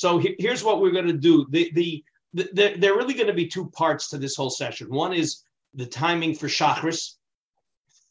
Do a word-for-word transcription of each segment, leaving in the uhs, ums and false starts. So he, here's what we're going to do. The, the, the, the, there are really going to be two parts to this whole session. One is the timing for Shachris,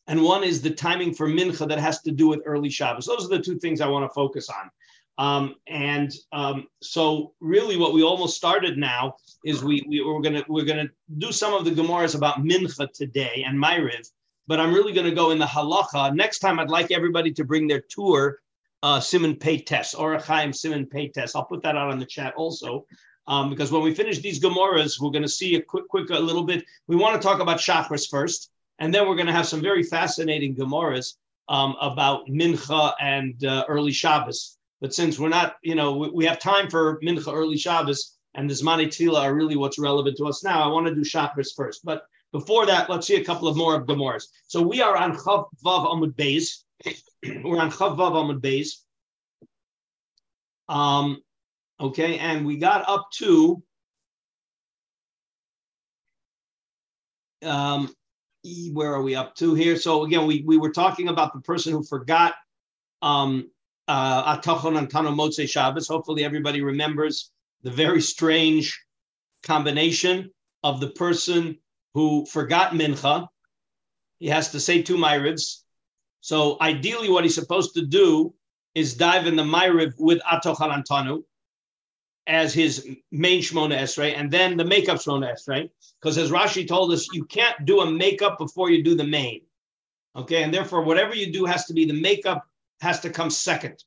and one is the timing for Mincha that has to do with early Shabbos. Those are the two things I want to focus on. Um, and um, so really what we almost started now is we, we we're going to we're going to do some of the Gemaras about Mincha today and Ma'ariv, but I'm really going to go in the Halacha. Next time I'd like everybody to bring their tour, uh, Siman Pei Tes, Orach Chaim Siman Pei Tes. I'll put that out on the chat also, um, because when we finish these Gemaras, we're going to see a quick, quick, a little bit. We want to talk about Shachris first, and then we're going to have some very fascinating Gemaras um, about Mincha and uh, early Shabbos. But since we're not, you know, we, we have time for Mincha, early Shabbos, and the Zmanei Tefillah are really what's relevant to us now. I want to do Shachris first. But before that, let's see a couple of more of Gemaras. So we are on Chav Vav Amud Beis. We're on Chav Vav Amud Beis. Um, okay, and we got up to um, where are we up to here? So again, we we were talking about the person who forgot um Atachon and Tano Motzei Shabbos. Hopefully everybody remembers the very strange combination of the person who forgot Mincha. He has to say two Ma'arivs. So ideally what he's supposed to do is dive in the Ma'ariv with Atachon and Tano as his main Shemona Esrei, and then the makeup Shemona Esrei, because as Rashi told us, you can't do a makeup before you do the main. Okay, and therefore whatever you do has to be the makeup, has to come second.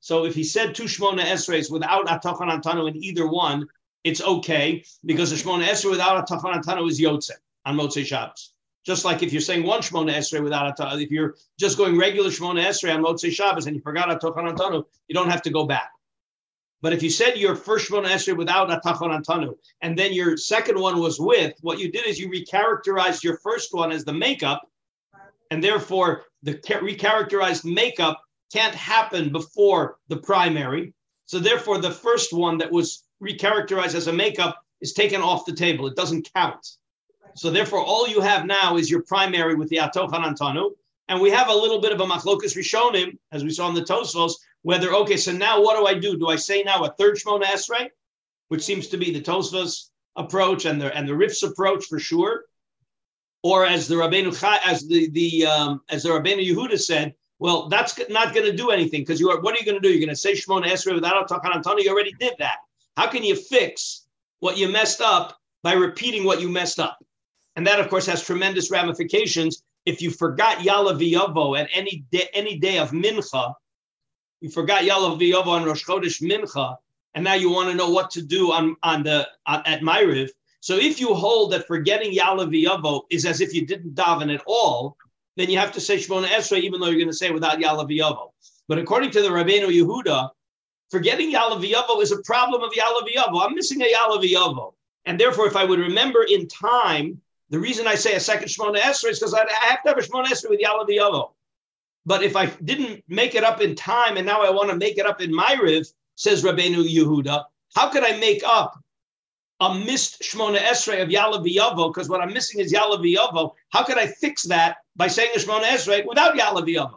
So if he said two Shemona Esreis without Atachon and Tano in either one, it's okay, because the Shemona Esrei without Atachon and Tano is Yotze on Motzei Shabbos. Just like if you're saying one Shemona Esrei without Atachon, if you're just going regular Shemona Esrei on Motzei Shabbos and you forgot Atachon and Tano, you don't have to go back. But if you said your first Shemona Esrei without Atachon and Tano, and then your second one was with, what you did is you recharacterized your first one as the makeup, and therefore the recharacterized makeup can't happen before the primary. So therefore, the first one that was recharacterized as a makeup is taken off the table. It doesn't count. So therefore, all you have now is your primary with the Atachon and Tano. And we have a little bit of a machlokas rishonim, as we saw in the Tosfos, whether, okay, so now what do I do? Do I say now a third Shemona Esrei, which seems to be the Tosfos approach and the and the Rif's approach for sure, or as the Rabbeinu as the the um, as the Rabbeinu Yehuda said, well, that's not going to do anything, because you are. What are you going to do? You're going to say Shemona Esrei without Atachon and Tano. You already did that. How can you fix what you messed up by repeating what you messed up? And that, of course, has tremendous ramifications. If you forgot Yalav V'Yavo at any day, any day of Mincha, you forgot Yalav V'Yavo on Rosh Chodesh Mincha, and now you want to know what to do on on the on, at Ma'ariv. So if you hold that forgetting Yalav V'Yavo is as if you didn't daven at all, then you have to say Shemona Esrei, even though you're going to say without Yalav V'Yavo. But according to the Rabbeinu Yehuda, forgetting Yalav V'Yavo is a problem of Yalav V'Yavo. I'm missing a Yalav V'Yavo. And therefore, if I would remember in time, the reason I say a second Shemona Esrei is because I have to have a Shemona Esrei with Yalav V'Yavo. But if I didn't make it up in time, and now I want to make it up in Ma'ariv, says Rabbeinu Yehuda, how could I make up a missed Shemona Esrei of Yalav V'Yavo, because what I'm missing is Yalav V'Yavo? How could I fix that by saying a Shemona Esrei without Yalav V'Yavo?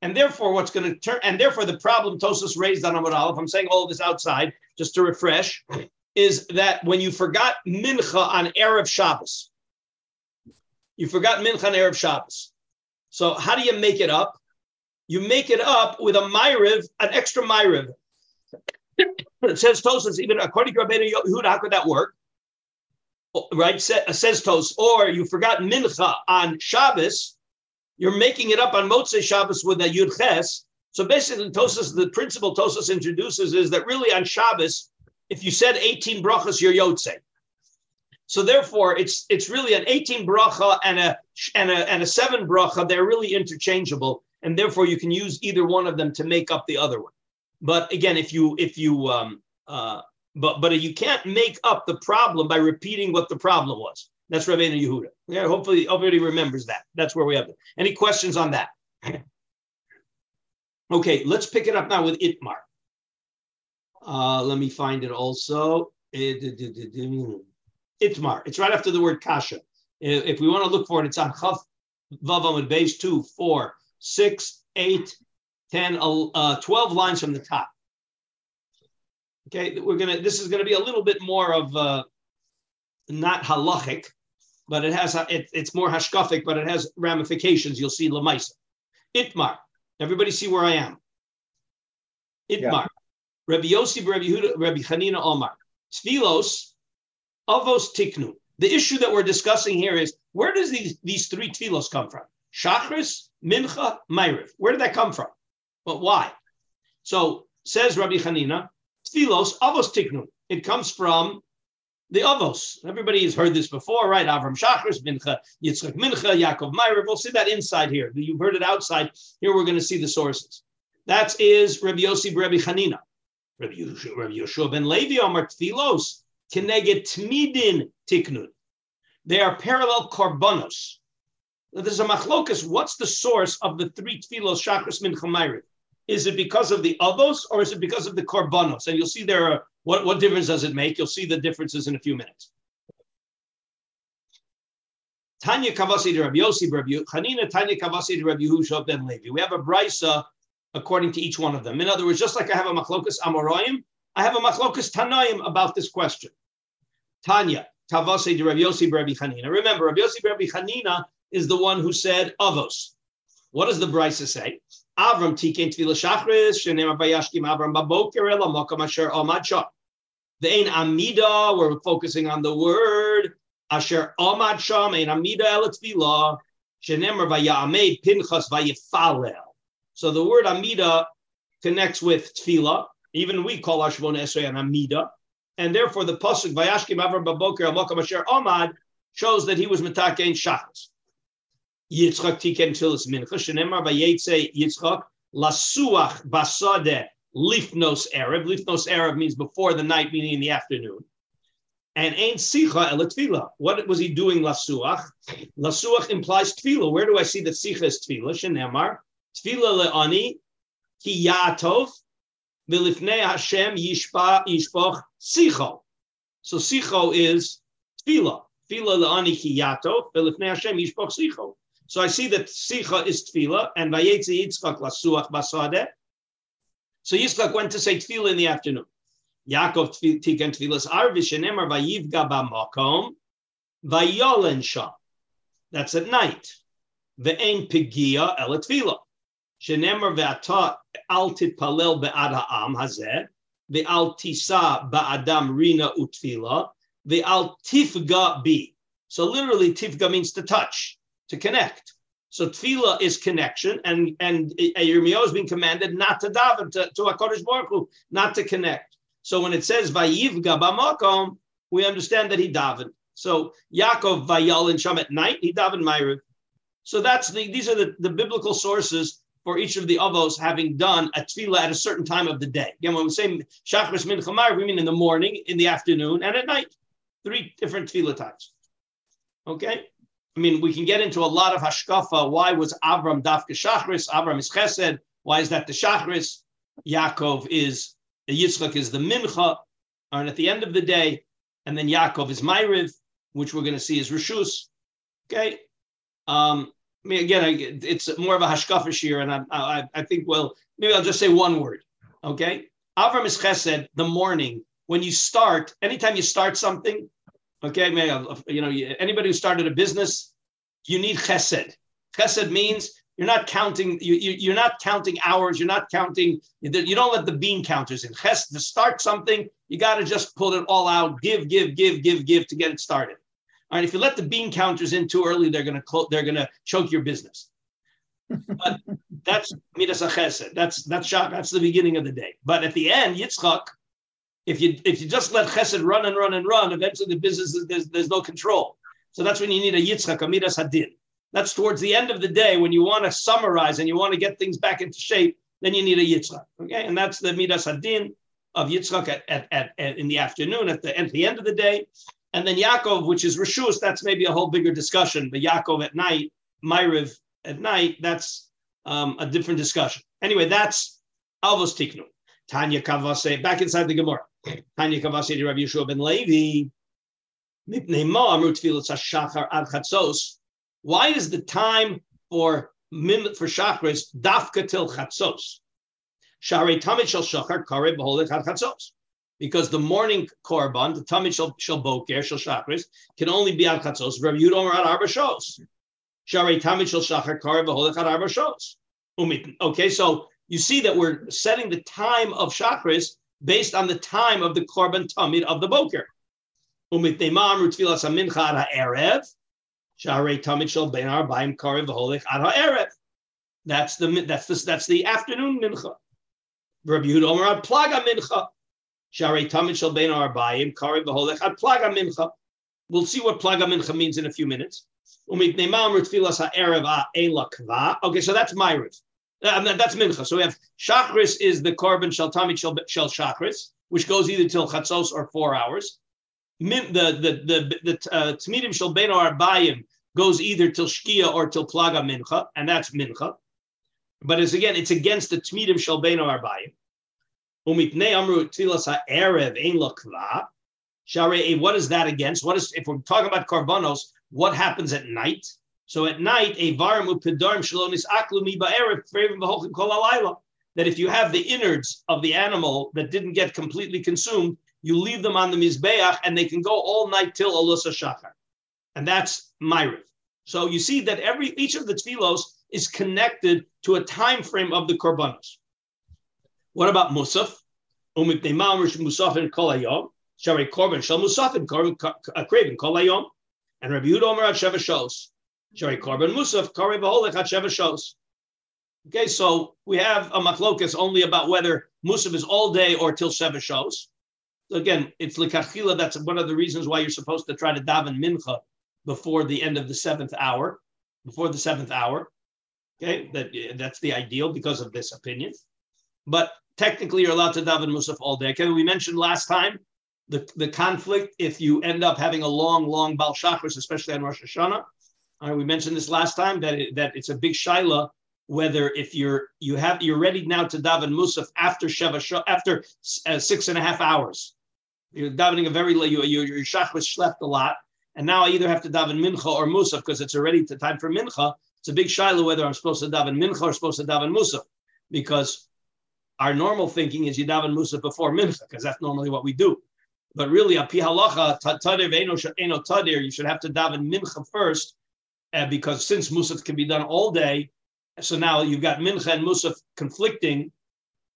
And therefore, what's going to turn, and therefore the problem Tosfos raised on Amud Aleph, I'm saying all of this outside, just to refresh, is that when you forgot Mincha on Erev Shabbos, you forgot Mincha on Erev Shabbos. So how do you make it up? You make it up with a Ma'ariv, an extra Ma'ariv. It says Tosfos, even according to Rabbeinu Yehuda, how could that work? Right? It says Tosfos, or you forgot Mincha on Shabbos, you're making it up on Motzei Shabbos with a Yud Ches. So basically, Tosfos, the principle Tosfos introduces is that really on Shabbos, if you said eighteen brachas, you're Yotze. So therefore, it's it's really an eighteen bracha and a and a and a seven bracha. They're really interchangeable, and therefore you can use either one of them to make up the other one. But again, if you if you um, uh, but but you can't make up the problem by repeating what the problem was. That's Rabbeinu Yehuda. Yeah, hopefully everybody remembers that. That's where we have it. Any questions on that? Okay, let's pick it up now with Itmar. Uh, let me find it also. Itmar. It's right after the word kasha. If we want to look for it, it's on Chav Vav Amud Beis two, four, six, eight. ten, uh, twelve lines from the top. Okay, we're gonna. This is gonna be a little bit more of uh, not halachic, but it has it, it's more hashkafic, but it has ramifications. You'll see lemaisa. Itmar. Everybody see where I am. Itmar. Yeah. Rabbi Yossi, Rabbi Yehuda, Rabbi Hanina, Omar. Tfilos, avos tiknu. The issue that we're discussing here is where does these these three tfilos come from? Shachris, Mincha, Ma'ariv. Where did that come from? But why? So says Rabbi Hanina. Tfilos, avos tiknu. It comes from the avos. Everybody has heard this before, right? Avram Shachris, Mincha, Yitzchak Mincha, Yaakov Ma'ariv. We'll see that inside here. You've heard it outside. Here we're going to see the sources. That is Rabbi Yossi, Rabbi Hanina. Rabbi Yoshua ben Levi, Amar Tfilos, Keneged Tmidin Tiknun. They are parallel korbanos. There's a machlokus. What's the source of the three Tfilos, Shachris, Mincha, Ma'ariv? Is it because of the avos or is it because of the korbanos? And you'll see there are, what, what difference does it make? You'll see the differences in a few minutes. Tanya Kavasi de Rabbi Yossi, Rabbi Hanina, Tanya Kavasi de Rabbi Yehoshua ben Levi. We have a brisa according to each one of them. In other words, just like I have a machlokus amoraim, I have a machlokus tanaim about this question. Tanya Kavasi de Rabbi Yossi, Rabbi Hanina. Remember, Rabbi Yossi, Rabbi Hanina is the one who said avos. What does the brisa say? Avram tiken tefillah shachris shenemar vayashkim Avram baboker el hamakom asher amad sham. The ein amida, we're focusing on the word asher amad sham, ein amida el tefillah shenemar vayamed pinchas vayifalel. So the word amida connects with tefillah. Even we call our Shemona Esrei an amida, and therefore the pasuk vayashkim Avram baboker el hamakom asher amad shows that he was mitaken shachris. Yitzchak tiken tefillas mincha shenemar vayetze Yitzchak lasuach basade lifnos erev. Lifnos erev means before the night, meaning in the afternoon. And ein sicha el tefillah. What was he doing lasuach? Lasuach implies tefillah. Where do I see that sicha is tefillah? Shenemar tefillah leani ki yatov v'lifnei Hashem yishpa yishpoch sicho. So sicho is tefillah. Tefillah leani ki yatov v'lifnei Hashem yishpoch sicho. So I see that Sicha is Tefillah, and Vayetzi Yitzchak Lasuach Basadeh. So Yitzchak went to say Tefillah in the afternoon. Yaakov Tiken Tefillas Arvish and Emar Vayivga Bamakom Vayolen Shah. That's at night. Ve'en Pigia El Tefillah. Shenemar Ve'ata Al Titpalel Be'ad Ha'am Hazeh. Ve'al Tisa Ba'adam Rina Utfila. Ve'al Tifga Bi. So literally Tifga means to touch, to connect. So tefillah is connection, and and Yirmiyahu is being commanded not to daven to, to HaKadosh Baruch Hu, not to connect. So when it says vayivga b'makom, we understand that he davened. So Yaakov vayalin sham at night, he davened Ma'ariv. So that's the these are the, the biblical sources for each of the avos having done a tefillah at a certain time of the day. Again, when we say shachris mincha Ma'ariv, we mean in the morning, in the afternoon, and at night. Three different tefillah times. Okay. I mean, we can get into a lot of hashkafa. Why was Avram dafka shachris? Avram is chesed. Why is that the shachris? Yaakov is, Yitzchak is the mincha. And at the end of the day, and then Yaakov is Ma'ariv, which we're going to see is reshus. Okay. Um, I mean, again, it's more of a hashkafish here. And I, I, I think, well, maybe I'll just say one word. Okay. Avram is chesed, the morning. When you start, anytime you start something, okay, you know, anybody who started a business, you need chesed. Chesed means you're not counting. You, you you're not counting hours. You're not counting. You don't let the bean counters in. Chesed, to start something, you got to just pull it all out. Give, give, give, give, give to get it started. All right. If you let the bean counters in too early, they're gonna clo- they're gonna choke your business. But that's midas chesed. That's that's that's the beginning of the day. But at the end, Yitzchak. If you if you just let chesed run and run and run, eventually the business, is, there's, there's no control. So that's when you need a Yitzchak, a midas hadin. That's towards the end of the day when you want to summarize and you want to get things back into shape, then you need a Yitzchak, okay? And that's the midas hadin of Yitzchak at, at, at, at, in the afternoon, at the, at the end of the day. And then Yaakov, which is reshus, that's maybe a whole bigger discussion. But Yaakov at night, Ma'ariv at night, that's um, a different discussion. Anyway, that's Avos Tiknu. Tanya Kavase, back inside the Gemara. Tanya Kavase to Rabbi Yehoshua ben Levi. Mipnei ma amru tefillas hashachar ad chatzos. Why is the time for for shachris dafka till chatzos? Sharei tamid shel shachar karei b'holet ad chatzos. because the morning korban, the tamid shel shel boker shel shachris, can only be on chatzos. Remember, you don't run arba shos. Sharei tamid shel shachar kara v'holech ad arba shos. Okay, so you see that we're setting the time of shachris based on the time of the korban tamid of the boker. Umitnei ma'amru tfilas hamincha ad ha'erev. Sharei tamid shel ben arba'im kara v'holech ad ha'erev. That's the that's the that's the afternoon mincha. Rabbi Yehuda Omer ad plaga mincha. Sharei tamid shel ben arba'im kari v'holech ad plaga mincha. We'll see what plaga mincha means in a few minutes. Umitnei ma'amru tfilas ha'erev ha'ein lakva. Okay, so that's Ma'ariv. That's mincha. So we have shachris is the korban shel tamid shel shachris, which goes either till chatzos or four hours. Min, the the the the uh, tmidim shel ben arba'im goes either till shkia or till plaga mincha, and that's mincha. But it's again, it's against the Tmidim Shel Ben Arba'im. Umitnei Amru Tfilas Ha'erev Ein Lakva. Sharei, what is that against? What is, if we're talking about Karbanos, what happens at night? So at night, Eivarim U'Pedarim Shelo Nis'aklu Mi Ba'erev Freiv V'Holchim Kol Ha'Layla. That if you have the innards of the animal that didn't get completely consumed, you leave them on the Mizbeach and they can go all night till Olos HaShachar. And that's Ma'ariv. So you see that every each of the Tfilos is connected to a time frame of the korbanos. What about Musaf? Umitnei ma'amru musafin kol hayom, sharei korban shel musafin kravin kol hayom, and Rabbi Yehuda Omer ad sheva shos, sharei korban musaf kari v'holech ad sheva shos. Okay, so we have a machlokas only about whether musaf is all day or till sheva shos. So again, it's likachila. That's one of the reasons why you're supposed to try to daven mincha before the end of the seventh hour, before the seventh hour. Okay, that, that's the ideal because of this opinion. But technically, you're allowed to daven musaf all day. Okay, we mentioned last time the, the conflict if you end up having a long, long Baal Shachris, especially on Rosh Hashanah. All right, we mentioned this last time that it, that it's a big shaila whether if you're you have you're ready now to daven musaf after sheva after uh, six and a half hours. You're davening a very late. You, you, your Shachris slept a lot, and now I either have to daven mincha or musaf because it's already the time for mincha. It's a big shiloh whether I'm supposed to daven mincha or supposed to daven musaf, because our normal thinking is you daven musaf before mincha, because that's normally what we do. But really, a pi halacha tadir ve'eno eno tadir, you should have to daven mincha first, uh, because since musaf can be done all day, so now you've got mincha and musaf conflicting.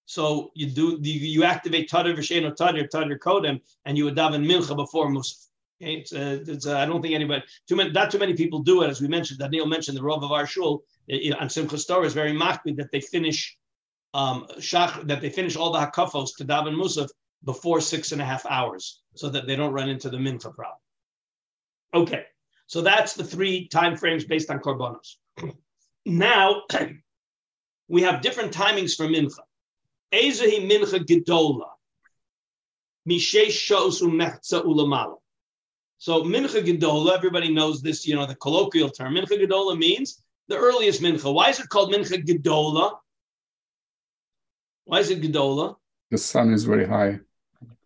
So you do you, you activate tadir v'sheno tadir tadir kodem, and you would daven mincha before musaf. Okay, it's, uh, it's, uh, I don't think anybody, too many, not too many people do it. As we mentioned, Daniel mentioned the Rav of our shul it, it, on Simchas Torah is very machmir that they finish um, shach, that they finish all the hakafos to daven musaf before six and a half hours, so that they don't run into the mincha problem. Okay, so that's the three time frames based on korbanos. Now we have different timings for mincha. Ezehi mincha gedola, mishesh shos umechza ulamalo. So mincha gedola, everybody knows this, you know, the colloquial term. Mincha gedola means the earliest mincha. Why is it called mincha gedola? Why is it gedola? The sun is very high.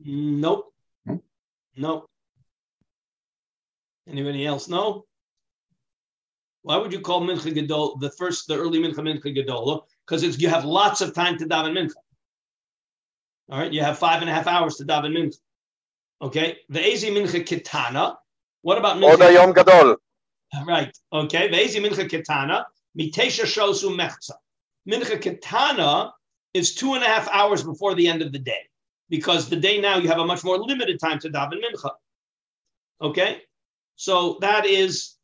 Nope. Hmm? Nope. Anybody else know? Why would you call mincha gedola the first, the early mincha, mincha gedola? Because you have lots of time to daven mincha. All right, you have five and a half hours to daven mincha. Okay, ve'ezi mincha ketana. What about mincha? Oda yom gadol. Right. Okay, ve'ezi mincha ketana. Mitesha shosu mechza. Mincha ketana is two and a half hours before the end of the day, because the day now you have a much more limited time to daven mincha. Okay, so that is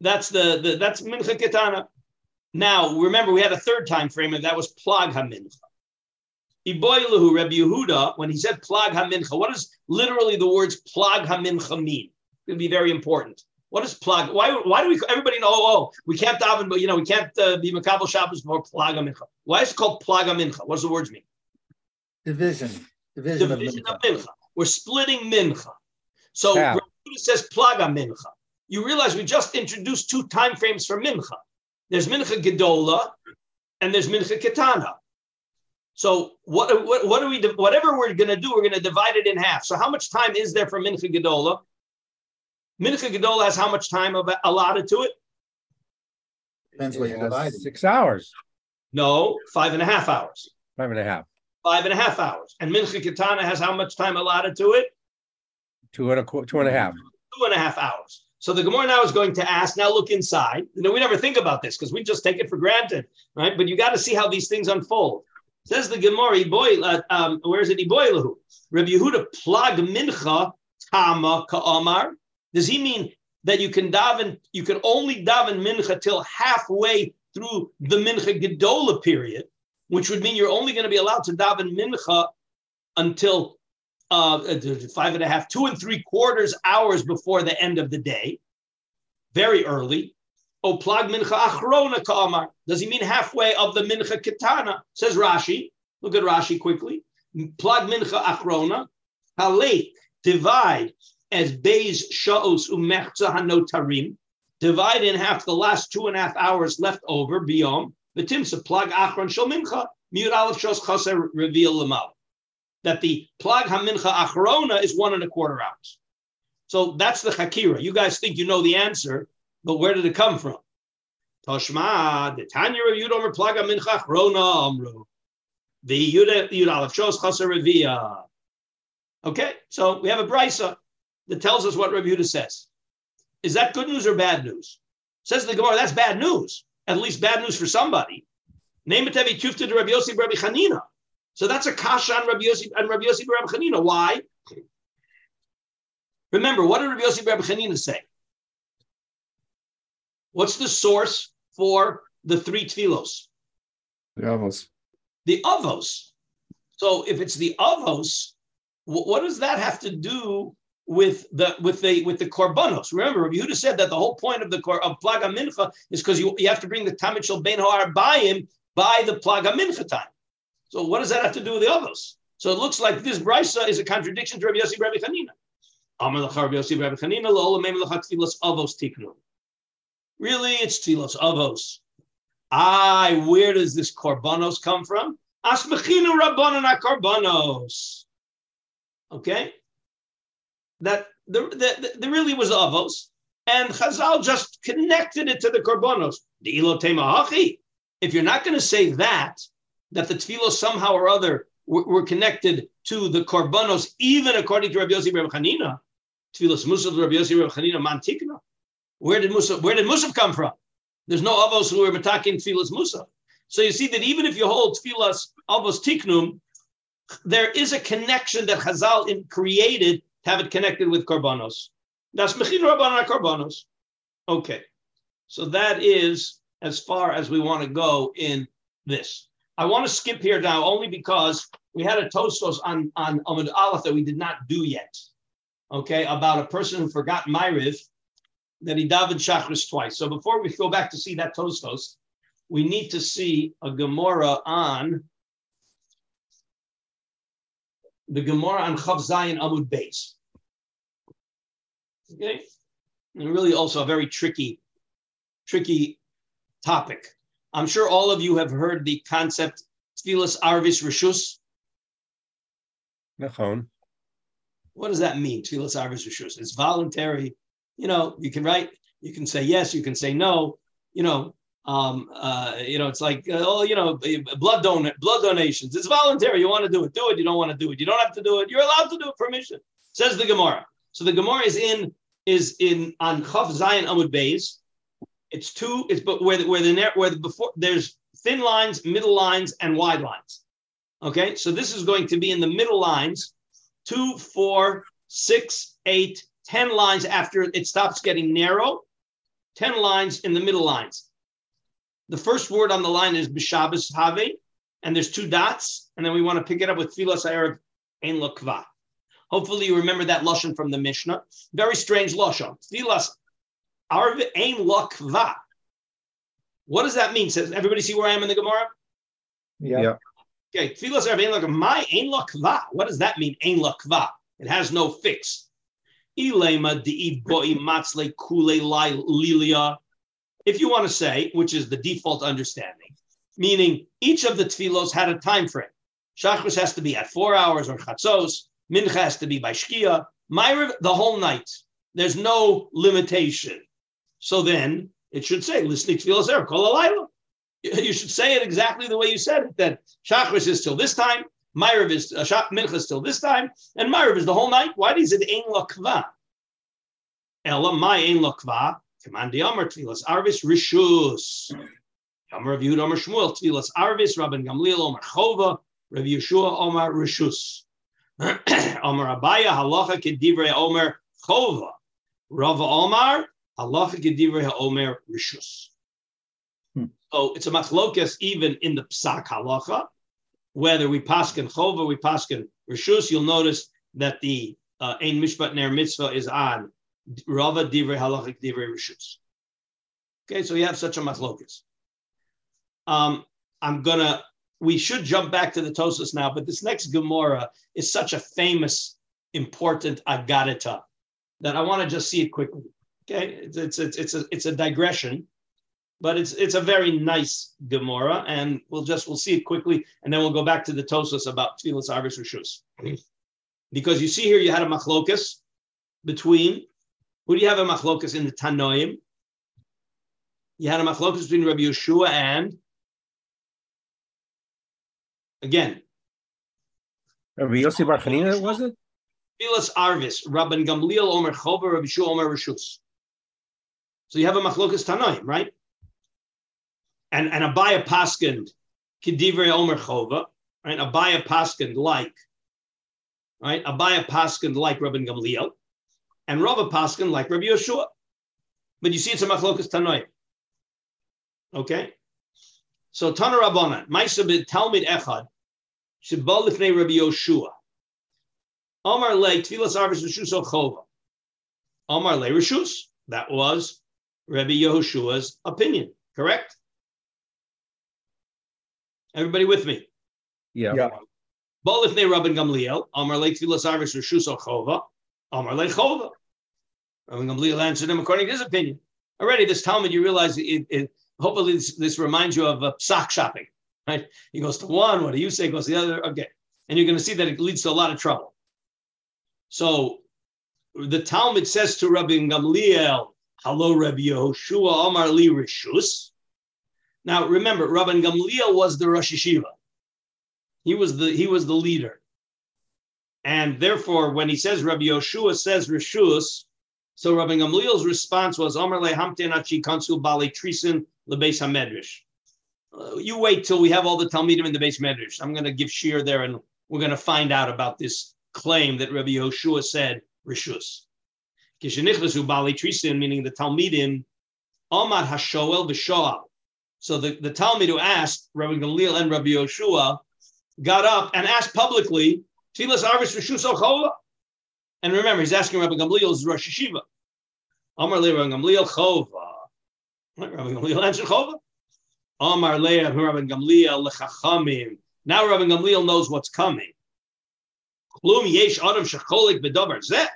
that's the, the that's mincha ketana. Now remember, we had a third time frame, and that was plag hamincha. Iboiluhu Rabbi Yehuda, when he said plag hamincha, what does literally the words plag hamincha mean? It's going to be very important. What is plag? Why Why do we, everybody know, oh, oh we can't daven, but you know, we can't uh, be makabel Shabbos before plag hamincha. Why is it called plag hamincha? What does the words mean? Division. Division, Division of, mincha. of mincha. We're splitting mincha. So yeah. Rabbi Yehuda says plag hamincha. You realize we just introduced two time frames for mincha. There's mincha gedola and there's mincha ketana. So what, what, what are we, whatever we're going to do, we're going to divide it in half. So how much time is there for Mincha Gedola? Mincha Gedola has how much time allotted to it? Depends what you divide. Six hours. No, five and a half hours. Five and a half. Five and a half hours. And Mincha Ketana has how much time allotted to it? Two and a, two and a half. Two and a half hours. So the Gemara now is going to ask, now look inside. You know, we never think about this because we just take it for granted, right? But you got to see how these things unfold. Says the Gemara, Iboy, um, where is it? Iboylahu. Rabbi Yehuda plag mincha tama ka'amar. Does he mean that you can daven, you can only daven mincha till halfway through the mincha gedola period, which would mean you're only going to be allowed to daven mincha until uh, five and a half, two and three quarters hours before the end of the day, very early. O plag mincha achrona ka'amar. Does he mean halfway of the mincha ketana? Says Rashi. Look at Rashi quickly. Plag mincha achrona. Halek, divide as beis sha'os umechza hanotarim. Divide in half the last two and a half hours left over, biyom. V'timsa plag achron shel mincha. Miut aleph shos chaser reveal lamal. That the plag hamincha achrona is one and a quarter hours. So that's the Hakira. You guys think you know the answer, but where did it come from? Toshma, the Tanya of Yudomer Plaga Mincha Chrona Amru. The Yudalef Shos Chasarevia. Okay, so we have a brisa that tells us what Rabbi Yehuda says. Is that good news or bad news? Says the Gemara, that's bad news. At least bad news for somebody. Name it Tevi Kufta to Rabbi Yossi Rabbi Chanina. So that's a kasha on Rabbi Yossi and Rabbi Yossi Rabbi Chanina. Why? Remember, what did Rabbi Yossi Rabbi Chanina say? What's the source for the three tfilos? The avos. The avos. So if it's the avos, what does that have to do with the with the with the korbanos? Remember, Rabbi Yehuda said that the whole point of the of plaga mincha is because you, you have to bring the tamid shel ben ha'arbayim by the plaga mincha time. So what does that have to do with the avos? So it looks like this brisa is a contradiction to Rabbi Yossi Rabbi Chanina. Amar l'cha Rabbi Yossi Rabbi Chanina lo olamim l'cha tfilos avos tiknu. Really, it's Tfilos Avos. Ay, where does this Korbanos come from? Asmechinu Rabbanon HaKorbanos. Okay? That the, the, the really was Avos. And Chazal just connected it to the Korbanos. D'ilo tema hachi. If you're not going to say that, that the Tfilos somehow or other were, were connected to the Korbanos, even according to Rabbi Yossi Rabbi Chanina, Tfilos Musaf Rabbi Yossi Rabbi Chanina Mantikna. Where did Musaf, where did Musaf come from? There's no avos who are matakin tfilas Musaf. So you see that even if you hold tfilas avos tiknum, there is a connection that Chazal in created to have it connected with korbanos. Das mechin rabbanon korbanos. Okay, so that is as far as we want to go in this. I want to skip here now only because we had a tosfos on on Amud Aleph that we did not do yet. Okay, about a person who forgot Ma'ariv, that he davened Shachris twice. So before we go back to see that Tosfos, we need to see a Gemara on the Gemara on Chav Zayin Amud Beis. Okay, and really also a very tricky, tricky topic. I'm sure all of you have heard the concept Tfilas Arvis Rishus. Nachon. What does that mean? Tfilas Arvis Rishus. It's voluntary. You know, you can write, you can say yes, you can say no, you know, um, uh, you know, it's like, uh, oh, you know, blood donor, blood donations. It's voluntary. You want to do it, do it. You don't want to do it. You don't have to do it. You're allowed to do it. Permission, says the Gemara. So the Gemara is in, is in on Chav Zayin Amud Beis. It's two, it's, but where, where the, where the, before there's thin lines, middle lines, and wide lines. Okay. So this is going to be in the middle lines, two, four, six, eight, ten lines after it stops getting narrow, ten lines in the middle lines. The first word on the line is B'Shabbos Haveh, and there's two dots, and then we want to pick it up with Tfilas Ha'erev Ein Lo Kva. Hopefully you remember that Lashon from the Mishnah. Very strange Lashon. Tfilas Ha'erev Ein Lo Kva. What does that mean? Does everybody see where I am in the Gemara? Yeah. yeah. Okay, Tfilas Ha'erev Ein Lo Kva. My Ein Lo Kva. What does that mean, Ein Lo Kva? It has no fix. If you want to say, which is the default understanding, meaning each of the tfilos had a time frame. Shachris has to be at four hours or chatzos. Mincha has to be by shkia. Ma'ariv, the whole night. There's no limitation. So then it should say, listening tfilos er kol halayla. You should say it exactly the way you said it, that Shachris is till this time, Ma'ariv is uh, Minchas till this time, and Ma'ariv is the whole night. Why does it Ein Lakva? Ella my Ein Lakva. Command the Amar Tvilas Arvis Rishus. Amar of Yud Amar Shmuel Tvilas Arvis Rabban Gamliel Amar Chova Rav Yeshua Amar Rishus. Amar Abaya Halacha Kedivrei Amar Chova. Rav Amar Halacha Kedivrei Amar Rishus. So it's a machlokas even in the Psak Halacha. Whether we paskin Chova, we paskin Rishus, you'll notice that the uh, Ein Mishpat Ner Mitzvah is on Rava Divrei Halacha Divrei Rishus. Okay, so you have such a machlokas. Um, I'm gonna. We should jump back to the Tosas now, but this next Gemara is such a famous, important Agadita that I want to just see it quickly. Okay, it's it's it's, it's a it's a digression. But it's it's a very nice Gemara, and we'll just we'll see it quickly, and then we'll go back to the Tosas about Tfilas Arvis Rishus, because you see here you had a machlokas between who do you have a machlokas in the Tanoim? You had a machlokas between Rabbi Yeshua and again Rabbi Yossi Bar Chanina, was it? Tfilas Arvis, Rabban Gamliel Omer Chova, Rabbi Yeshua Omer Rishus. So you have a machlokas Tanoim, right? And, and Abaya Paskind, Kedivrei Omer Chova, right? Abaya Paskind like, right? Abaya Paskind like Rabban Gamliel, and Rava Paskind like Rabbi Yeshua. But you see, it's a machlokas Tanoim. Okay? So Tana Rabbanan, Ma'aseh b'Talmid Echad, Sheba Lifnei Rabbi Yeshua. Amar Le, Tfilas Arvis Rishus O Chova. Amar Le Rishus. That was Rabbi Yehoshua's opinion, correct? Everybody with me? Yeah. Yeah. Bolifnei Rabban Gamliel, Amar Lei Tfilas Arvis Rishus O Chova, Amar Lei Chova. Rabban Gamliel answered him according to his opinion. Already, this Talmud, you realize, it, it, hopefully this, this reminds you of uh, sock shopping, right? He goes to one, what do you say? He goes to the other, okay. And you're going to see that it leads to a lot of trouble. So the Talmud says to Rabban Gamliel, hello, Rabbi Yehoshua, Amar Lei Rishus. Now remember, Rabban Gamliel was the Rosh Yeshiva. He was the he was the leader, and therefore, when he says Rabbi Yeshua says Rishus, so Rabban Gamliel's response was Amar Le Hamten Achi Kansul Bali Trisin LeBeis Hamedrash. You wait till we have all the Talmidim in the Beis Medrash. I'm going to give shear there, and we're going to find out about this claim that Rabbi Yeshua said Rishus. Kishenichvasu Bali Trisin, meaning the Talmidim, Amar Hashoel V'Shoal. So the, the Talmud who asked Rabbi Gamliel and Rabbi Yeshua got up and asked publicly, Tfilas Arvis Rishus O Chova. And remember, he's asking Rabbi Gamliel's Rosh Yeshiva. Amar Le Rabbi Gamliel Chova. Rabbi Gamliel answered Chova. Amar Le Rabbi Gamliel Lechachamim. Now Rabbi Gamliel knows what's coming. Klum Yesh Adam Shecholik B'Davar Zeh.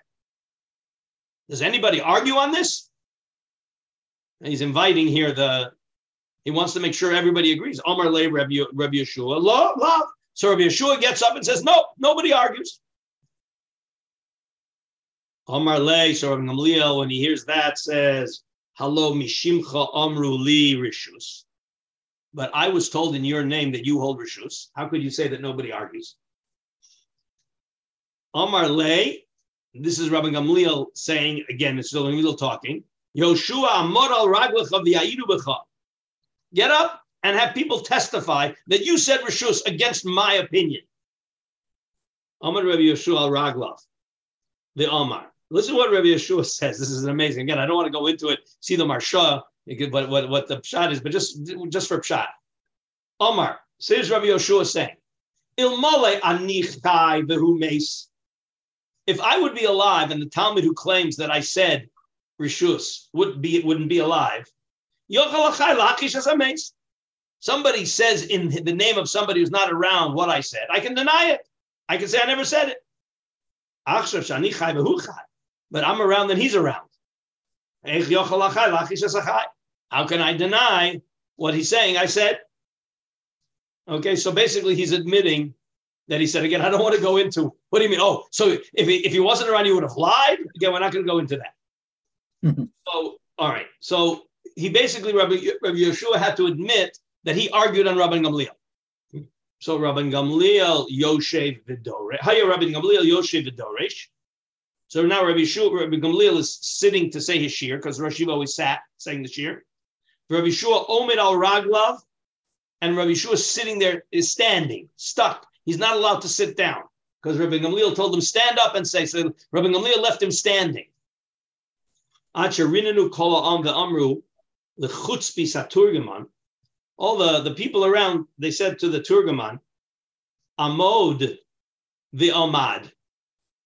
Does anybody argue on this? And he's inviting here the He wants to make sure everybody agrees. Amar Le Rabbi Yeshua, love, love. So Rabbi Yeshua gets up and says, no, nobody argues. Amar Le, so Rabbi Gamliel, when he hears that, says, Halo Mishimcha Amru Li Rishus. But I was told in your name that you hold Rishus. How could you say that nobody argues? Amar Le, this is Rabbi Gamliel saying, again, it's still Gamliel talking, Yoshua Amor al Raglecha V'Yayidu B'cha. Get up and have people testify that you said Rishus against my opinion. Amar Rabbi Yeshua al Raglav, the Amar. Listen to what Rabbi Yeshua says. This is amazing. Again, I don't want to go into it, see the Marsha, what, what, what the Pshat is, but just, just for Pshat. Amar, says Rabbi Yeshua saying, Ilmale anichtai behu meis. If I would be alive and the Talmud who claims that I said Rishus would be, wouldn't be alive, somebody says in the name of somebody who's not around what I said, I can deny it. I can say I never said it. But I'm around and he's around. How can I deny what he's saying I said? Okay, so basically he's admitting that he said, again, I don't want to go into, what do you mean? Oh, so if he, if he wasn't around, he would have lied? Again, we're not going to go into that. Mm-hmm. So, all right, so He basically, Rabbi, Rabbi Yeshua had to admit that he argued on Rabban Gamliel. So Rabban Gamliel Yoshev Vidoresh. Hiya Rabban Gamliel Yoshev Vidoresh. So now Rabbi Shua, Rabbi Gamliel is sitting to say his shir, because Rosh Yeshiva always sat saying the shir. Rabbi Shua Omed al Raglav, and Rabbi Shua is sitting there, is standing, stuck. He's not allowed to sit down, because Rabbi Gamliel told him, stand up and say, so Rabbi Gamliel left him standing. All the, the people around, they said to the Turgaman, Amod the Amad.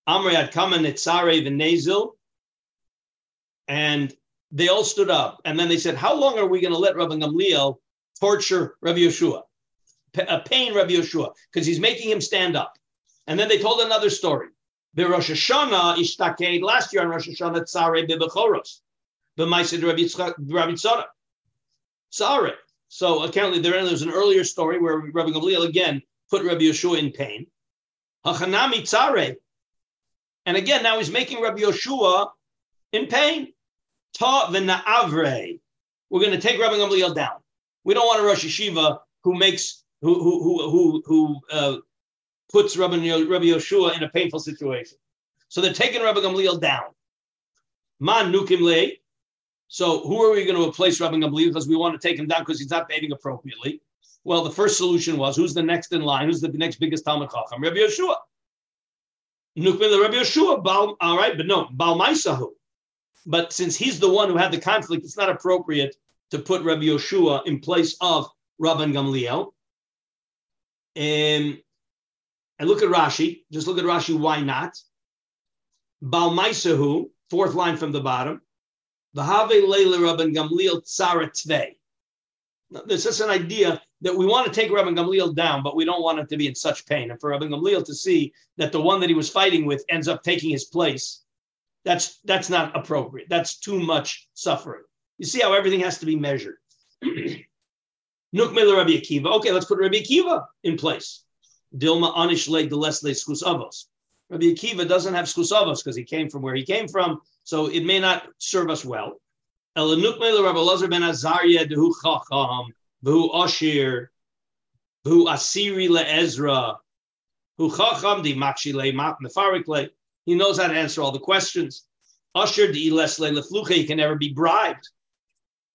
Amriyad Kaman Netzare V'Nezil. And they all stood up. And then they said, how long are we going to let Rabbi Gamliel torture Rabbi Yeshua? A pain Rabbi Yeshua, because he's making him stand up. And then they told another story. The Rosh Hashanah ishtaked last year on Rosh Hashanah Tzareh B'Bechoros. B'maiseh Rabbi Tzara. Tzareh. So apparently there was an earlier story where Rabbi Gamliel again put Rabbi Yeshua in pain. Hachanami Tzareh. And again, now he's making Rabbi Yeshua in pain. Ta v'na'avre. We're going to take Rabbi Gamliel down. We don't want a Rosh Yeshiva who makes who who who who who uh, puts Rabbi, Rabbi Yeshua in a painful situation. So they're taking Rabbi Gamliel down. Man nukim le. So who are we going to replace Rabbi Gamliel, because we want to take him down because he's not behaving appropriately? Well, the first solution was, who's the next in line? Who's the next biggest Talmud Chacham? Rabbi Yeshua. Nukim le Rabbi Yeshua. All right, but no, Baal Maisahu. But since he's the one who had the conflict, it's not appropriate to put Rabbi Yeshua in place of Rabban Gamliel. Um, and look at Rashi. Just look at Rashi. Why not? Bal Maisahu, fourth line from the bottom. V'havei leila Rabban Gamliel tzara tvei. There's just an idea that we want to take Rabban Gamliel down, but we don't want him to be in such pain. And for Rabban Gamliel to see that the one that he was fighting with ends up taking his place, that's that's not appropriate. That's too much suffering. You see how everything has to be measured. Nukmele Rabbi Akiva. Okay, let's put Rabbi Akiva in place. Dilma anish leg the less le skus avos. Rabbi Akiva doesn't have skus avos because he came from where he came from, so it may not serve us well. El nukmele Rabbi Lazar ben Azariah dehu chacham dehu ashir dehu asiri le Ezra dehu chacham de makshi le mefarik le. He knows how to answer all the questions. Ashir de iles le lefluche. He can never be bribed.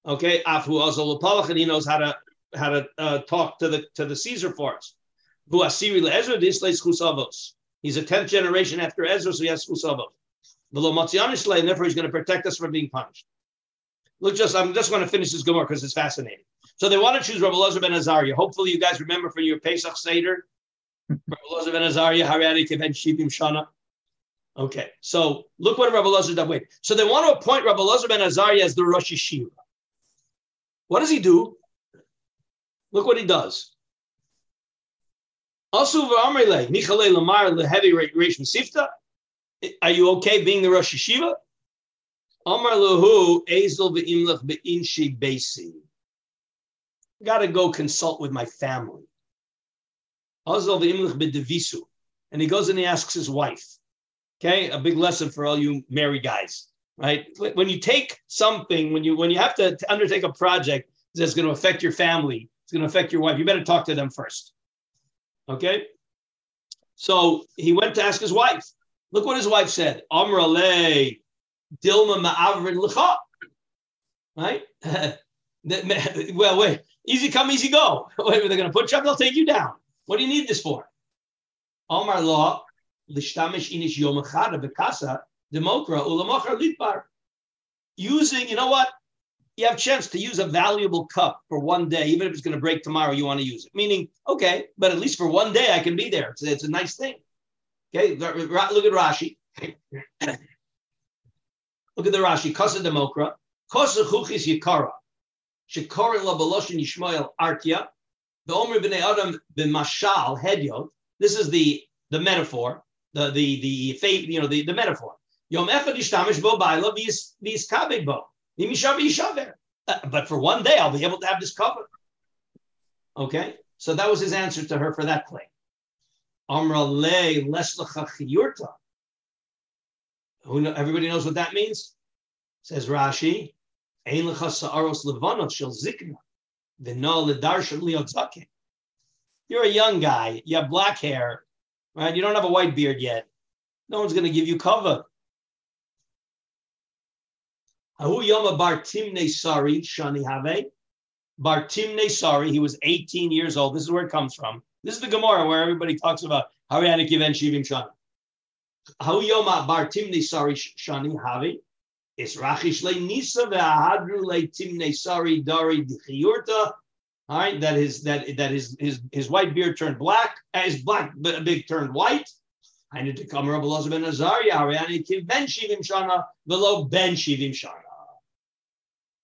Okay, Afu Azol Palach, and he knows how to how to uh, talk to the to the Caesar for us. Who Asiri leEzra dislays Chusavos. He's a tenth generation after Ezra, so he has Chusavos. V'lo Matzianish lay, and therefore he's going to protect us from being punished. Look, just I'm just going to finish this Gemara because it's fascinating. So they want to choose Rabbi Elazar ben Azariah. Hopefully, you guys remember from your Pesach Seder, Rabbi Elazar ben Azariah Harari Teven Shivim Shana. Okay, so look what Rabbi Elazar did. Wait, so they want to appoint Rabbi Elazar ben Azariah as the Rosh Yeshiva. What does he do? Look what he does. Are you okay being the Rosh Yeshiva? Gotta go consult with my family. And he goes and he asks his wife. Okay, a big lesson for all you married guys. Right? When you take something, when you when you have to undertake a project that's going to affect your family, it's going to affect your wife, you better talk to them first. Okay? So he went to ask his wife. Look what his wife said. Amra le dilma ma'avrin l'cha. Right? Well, wait. Easy come, easy go. Wait, they're going to put you up, they'll take you down. What do you need this for? Amar la l'shtamish inish yom echad b'kasa. Demokra ulamachar litbar. Using, you know what? You have a chance to use a valuable cup for one day, even if it's going to break tomorrow, you want to use it. Meaning, okay, but at least for one day I can be there. It's, it's a nice thing. Okay, look at Rashi. Look at the Rashi. Kasa demokra. Kasa chuchis yikara. Shikara la baloshin yishmoel arkia. The omri b'nei adam b'mashal hedyot. This is the the metaphor, the the the fate, you know, the, the metaphor. But for one day, I'll be able to have this covered. Okay? So that was his answer to her for that claim. Everybody knows what that means? Says Rashi, You're a young guy. You have black hair, right? You don't have a white beard yet. No one's going to give you cover. Ahu Yoma Bar Timnei Sari Shani Have. Bar Timnei Sari, he was eighteen years old. This is where it comes from. This is the Gemara where everybody talks about Hariyanik Yevent Shivim Shana. Ahu Yoma Bar Timnei Sari Shani Have. Israchish Le Nisa Ve'ahadru Le Timnei Sari Dari D'Chiyurta. All right, that is that that is his his white beard turned black, his black beard turned white. I need to come Rabbi Elazar ben Azariah, Hariani Kim Ben Shivim Shana, Velo Ben Shivim Shana.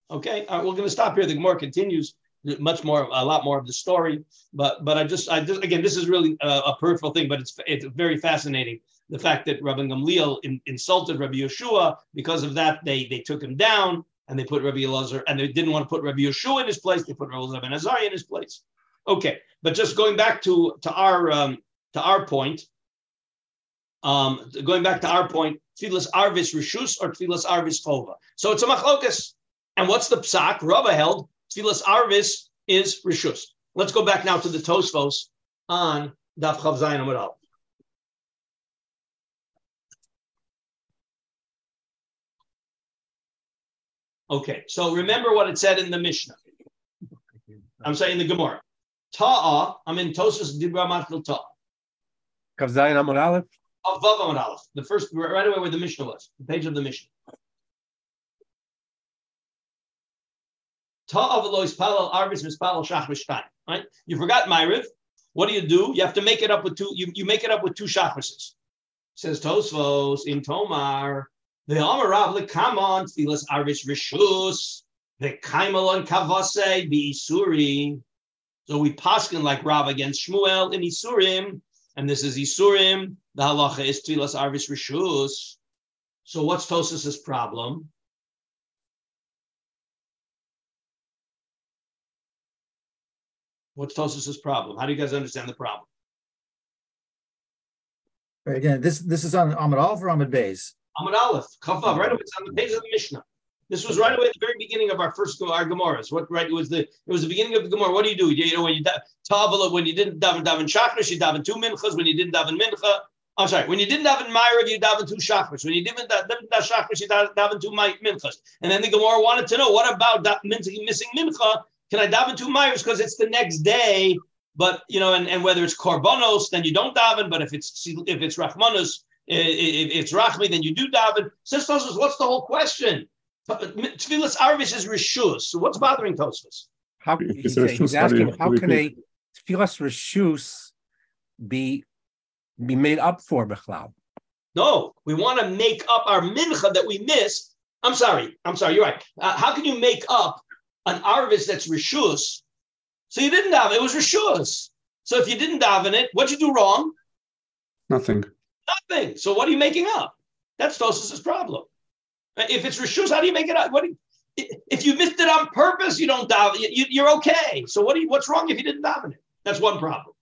Okay, all right, we're going to stop here. The Gemara continues much more, a lot more of the story. But but I just I just again, this is really a, a peripheral thing, but it's it's very fascinating. The fact that Rabbi Gamliel in, insulted Rabbi Yeshua, because of that they they took him down. And they put Rabbi Elazar, and they didn't want to put Rabbi Yeshua in his place. They put Rabbi Elazar ben Azariah in his place. Okay, but just going back to to our um, to our point, um, going back to our point, Tfilas Arvis Rishus or Tfilas Arvis Chova. So it's a machlokas. And what's the psak? Rava held Tfilas Arvis is Rishus. Let's go back now to the Tosfos on Daf Chav Zayin Amud Aleph. Okay, so remember what it said in the Mishnah. I'm saying the Gemara. Ta'a, I'm in Tosas Dibra Matkil Ta'a. Chav Zayin Amud Aleph. Of Vav Amud Aleph. The first, right away where the Mishnah was, the page of the Mishnah. Ta'a v'lois palal arvis mispalal shach mishtan. Right? You forgot Ma'ariv. What do you do? You have to make it up with two. You, you make it up with two shachases. Says Tosfos in Tomar. The Amarav lekamon tfilas arvis rishus the kaimalon kavase beisuri. So we paskin like Rav against Shmuel in Isurim, and this is Isurim. The halacha is tfilas arvis rishus. So what's Tosas's problem? What's Tosas's problem? How do you guys understand the problem? Right, again, this this is on Amud Aleph or Amud Beis. Amud Aleph, Kafav, right away. It's on the page of the Mishnah. This was right away at the very beginning of our first our Gemaras. What right it was the it was the beginning of the Gemara. What do you do? You, you know when you Tavla when you didn't daven daven shachris, you daven two minchas. When you didn't daven mincha, I'm sorry. When you didn't daven ma'ariv, you daven two shachris. When you didn't daven shachris, you daven two minchas. And then the Gemara wanted to know what about da, missing mincha? Can I daven two ma'arivs because it's the next day? But you know, and, and whether it's korbanos, then you don't daven. But if it's if it's rachmanos. If it's Rachmi, then you do daven. Says Tosfos, what's the whole question? Tfilas Arvis is Rishus. So what's bothering Tosfos? How, he's he's asking, how can a Tfilas Rishus be, be made up for Bechlau? No, we want to make up our mincha that we missed. I'm sorry. I'm sorry. You're right. Uh, how can you make up an Arvis that's Rishus? So you didn't daven. It was Rishus. So if you didn't daven it, what'd you do wrong? Nothing. Nothing. So what are you making up? That's Tosas's problem. If it's Rishus, how do you make it up? What do you, if you missed it on purpose, you don't daven. You, you're okay. So what do you, what's wrong if you didn't daven it? That's one problem.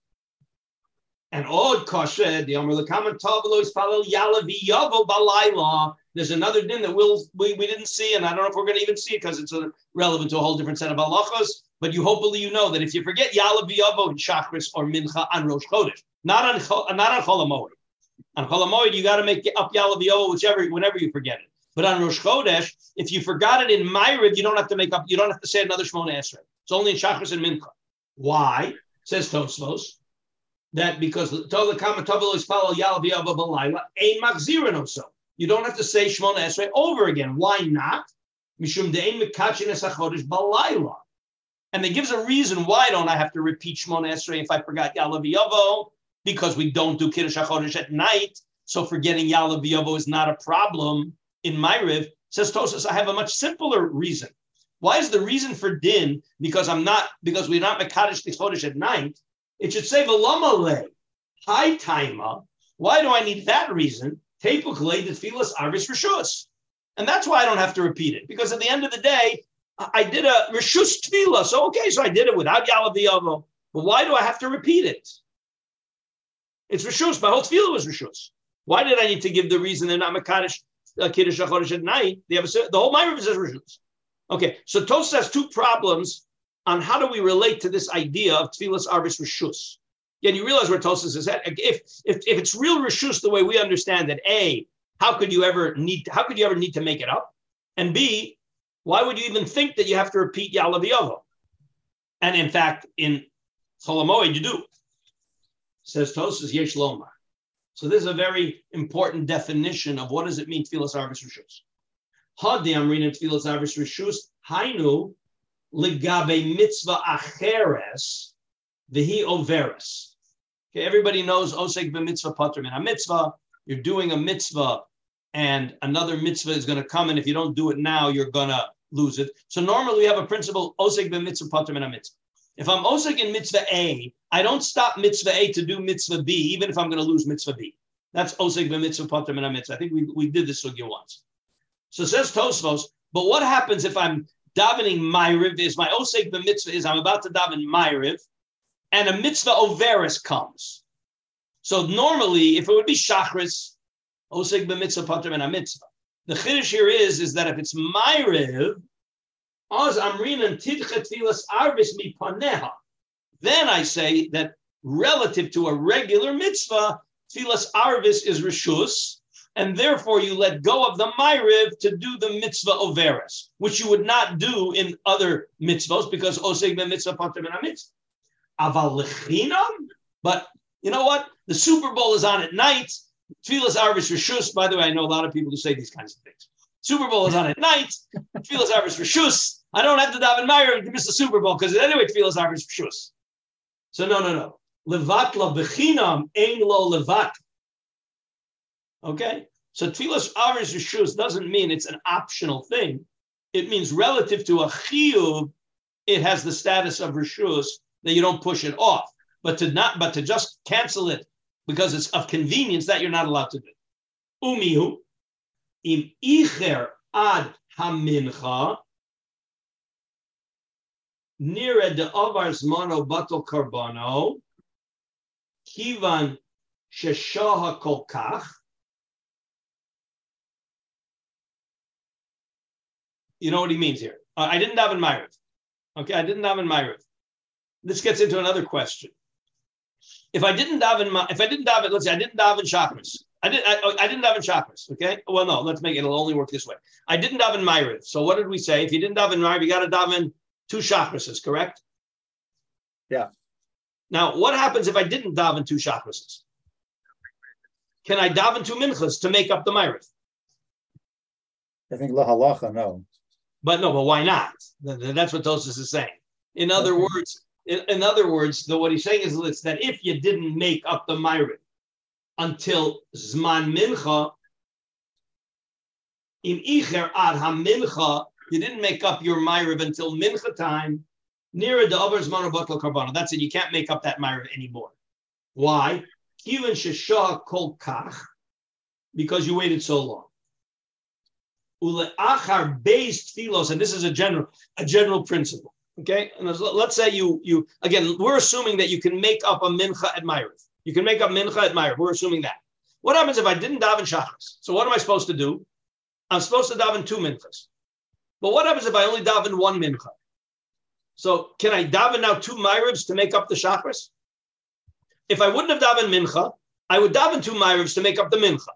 And od kashed the amr lekaman tavlo ispalel yalavi yavo balayla. There's another din that we'll, we we didn't see, and I don't know if we're going to even see it because it's a, relevant to a whole different set of halachas. But you hopefully you know that if you forget yalavi yavo in shachris or mincha on Rosh Chodesh, not on not on Chol HaMoed. On Chol HaMoed, you got to make up Yalavio, whichever, whenever you forget it. But on Rosh Chodesh, if you forgot it in Ma'ariv, you don't have to make up. You don't have to say another Shemona Esrei. It's only in Shachris and Mincha. Why? Says Tosfos that because Tov Lekama Tavlo Ispalel Yalavio Balayla Ein Machzirin Oso. You don't have to say Shemona Esrei over again. Why not? Mishum De'ein Mikachin Es HaChodesh Balayla. And it gives a reason why don't I have to repeat Shemona Esrei if I forgot Yalavio. Because we don't do Kiddush HaChodesh at night, so forgetting Yalav Yovo is not a problem in Ma'ariv. Says Tosfos, I have a much simpler reason. Why is the reason for din? Because I'm not because we're not Mekadosh the Chodesh at night. It should say V'lamale high taima. Why do I need that reason? Tapukle the Tfilas Arvis Rishus, and that's why I don't have to repeat it. Because at the end of the day, I did a Rishus Tfilah, so okay, so I did it without Yalav Yovo. But why do I have to repeat it? It's Rishus. My whole tefillah was Rishus. Why did I need to give the reason they're not Mekadosh uh, Kiddush HaChodesh at night? They have a, the whole Ma'ariv is Rishus. Okay, so Tosfos has two problems on how do we relate to this idea of Tfilas Arvis Rishus. Again, you realize where Tosfos is at. If, if if it's real reshus the way we understand it, A, how could you ever need? How could you ever need to make it up? And B, why would you even think that you have to repeat Ya'aleh V'yavo? And in fact, in Chol HaMoed you do. Says Tosfos Yesh Lomar. So this is a very important definition of what does it mean Tfilas Arvis Rishus. Hadi Amrina Tfilas Arvis Rishus Hainu Ligabe Mitzvah Acheres V'hi Overes. Okay, everybody knows Osek B'Mitzvah Patrim. In a mitzvah, you're doing a mitzvah, and another mitzvah is going to come, and if you don't do it now, you're going to lose it. So normally we have a principle, Osek b'mitzvah patrim in a mitzvah. If I'm Osek in mitzvah A, I don't stop mitzvah A to do mitzvah B, even if I'm going to lose mitzvah B. That's Osek b'mitzvah patrim in a mitzvah. I think we, we did this sugya once. So it says Tosfos, but what happens if I'm davening Ma'ariv is, my Osek b'mitzvah is I'm about to daven Ma'ariv, and a mitzvah overis comes. So normally, if it would be Shachris, Oseg b'mitzvah patrim and a mitzvah. The chiddush here is, is that if it's Ma'ariv, az amrinan tidcha tfilas arvis mi paneha, then I say that relative to a regular mitzvah, tfilas arvis is reshus, and therefore you let go of the Ma'ariv to do the mitzvah overis, which you would not do in other mitzvahs because Oseg b'mitzvah patrim and a mitzvah. Aval lechinam, but you know what? The Super Bowl is on at night. Tfilas Arvis Reshus. By the way, I know a lot of people who say these kinds of things. Super Bowl is on at night. Tfilas Arvis Reshus. I don't have to daven Ma'ariv to miss the Super Bowl because anyway, Tfilas Arvis Reshus. So no, no, no. Levatla bechinam ein lo levat. Okay. So Tfilas Arvis Reshus doesn't mean it's an optional thing. It means relative to a chiyuv, it has the status of reshus that you don't push it off. But to not, but to just cancel it because it's of convenience, that you're not allowed to do. Umihu im icher ad hamincha nira de'avar zmano batel karbano kivan sheshaha kolkach You know what he means here. Uh, I didn't have in Ma'ariv. Okay, I didn't have in Ma'ariv. This gets into another question. If I didn't daven, if I didn't daven, let's say I didn't daven Shachris. I didn't. I, I didn't daven Shachris. Okay. Well, no. Let's make it. It'll only work this way. I didn't daven Ma'ariv. So what did we say? If you didn't daven Ma'ariv, you got to daven two Shachrises, correct? Yeah. Now, what happens if I didn't daven two Shachrises? Can I daven two minchas to make up the Ma'ariv? I think la halacha, no. But no. But why not? That's what Tosfos is saying. In other okay. words. In other words, though, what he's saying is it's that if you didn't make up the Ma'ariv until Zman Mincha, im Icher Ad HaMincha, you didn't make up your Ma'ariv until Mincha time, Nira De'avar Zmano Batel Karbano. That's it. You can't make up that Ma'ariv anymore. Why? Kivan Sheshah Kol Kach, because you waited so long. Ule Achar Beis Tfilos, and this is a general, a general principle. Okay, and let's say you, you again, we're assuming that you can make up a mincha at Ma'ariv. You can make up mincha at Ma'ariv. We're assuming that. What happens if I didn't daven Shachris? So what am I supposed to do? I'm supposed to daven two minchas. But what happens if I only daven one mincha? So can I daven now two Ma'arivs to make up the Shachris? If I wouldn't have daven mincha, I would daven two Ma'arivs to make up the mincha.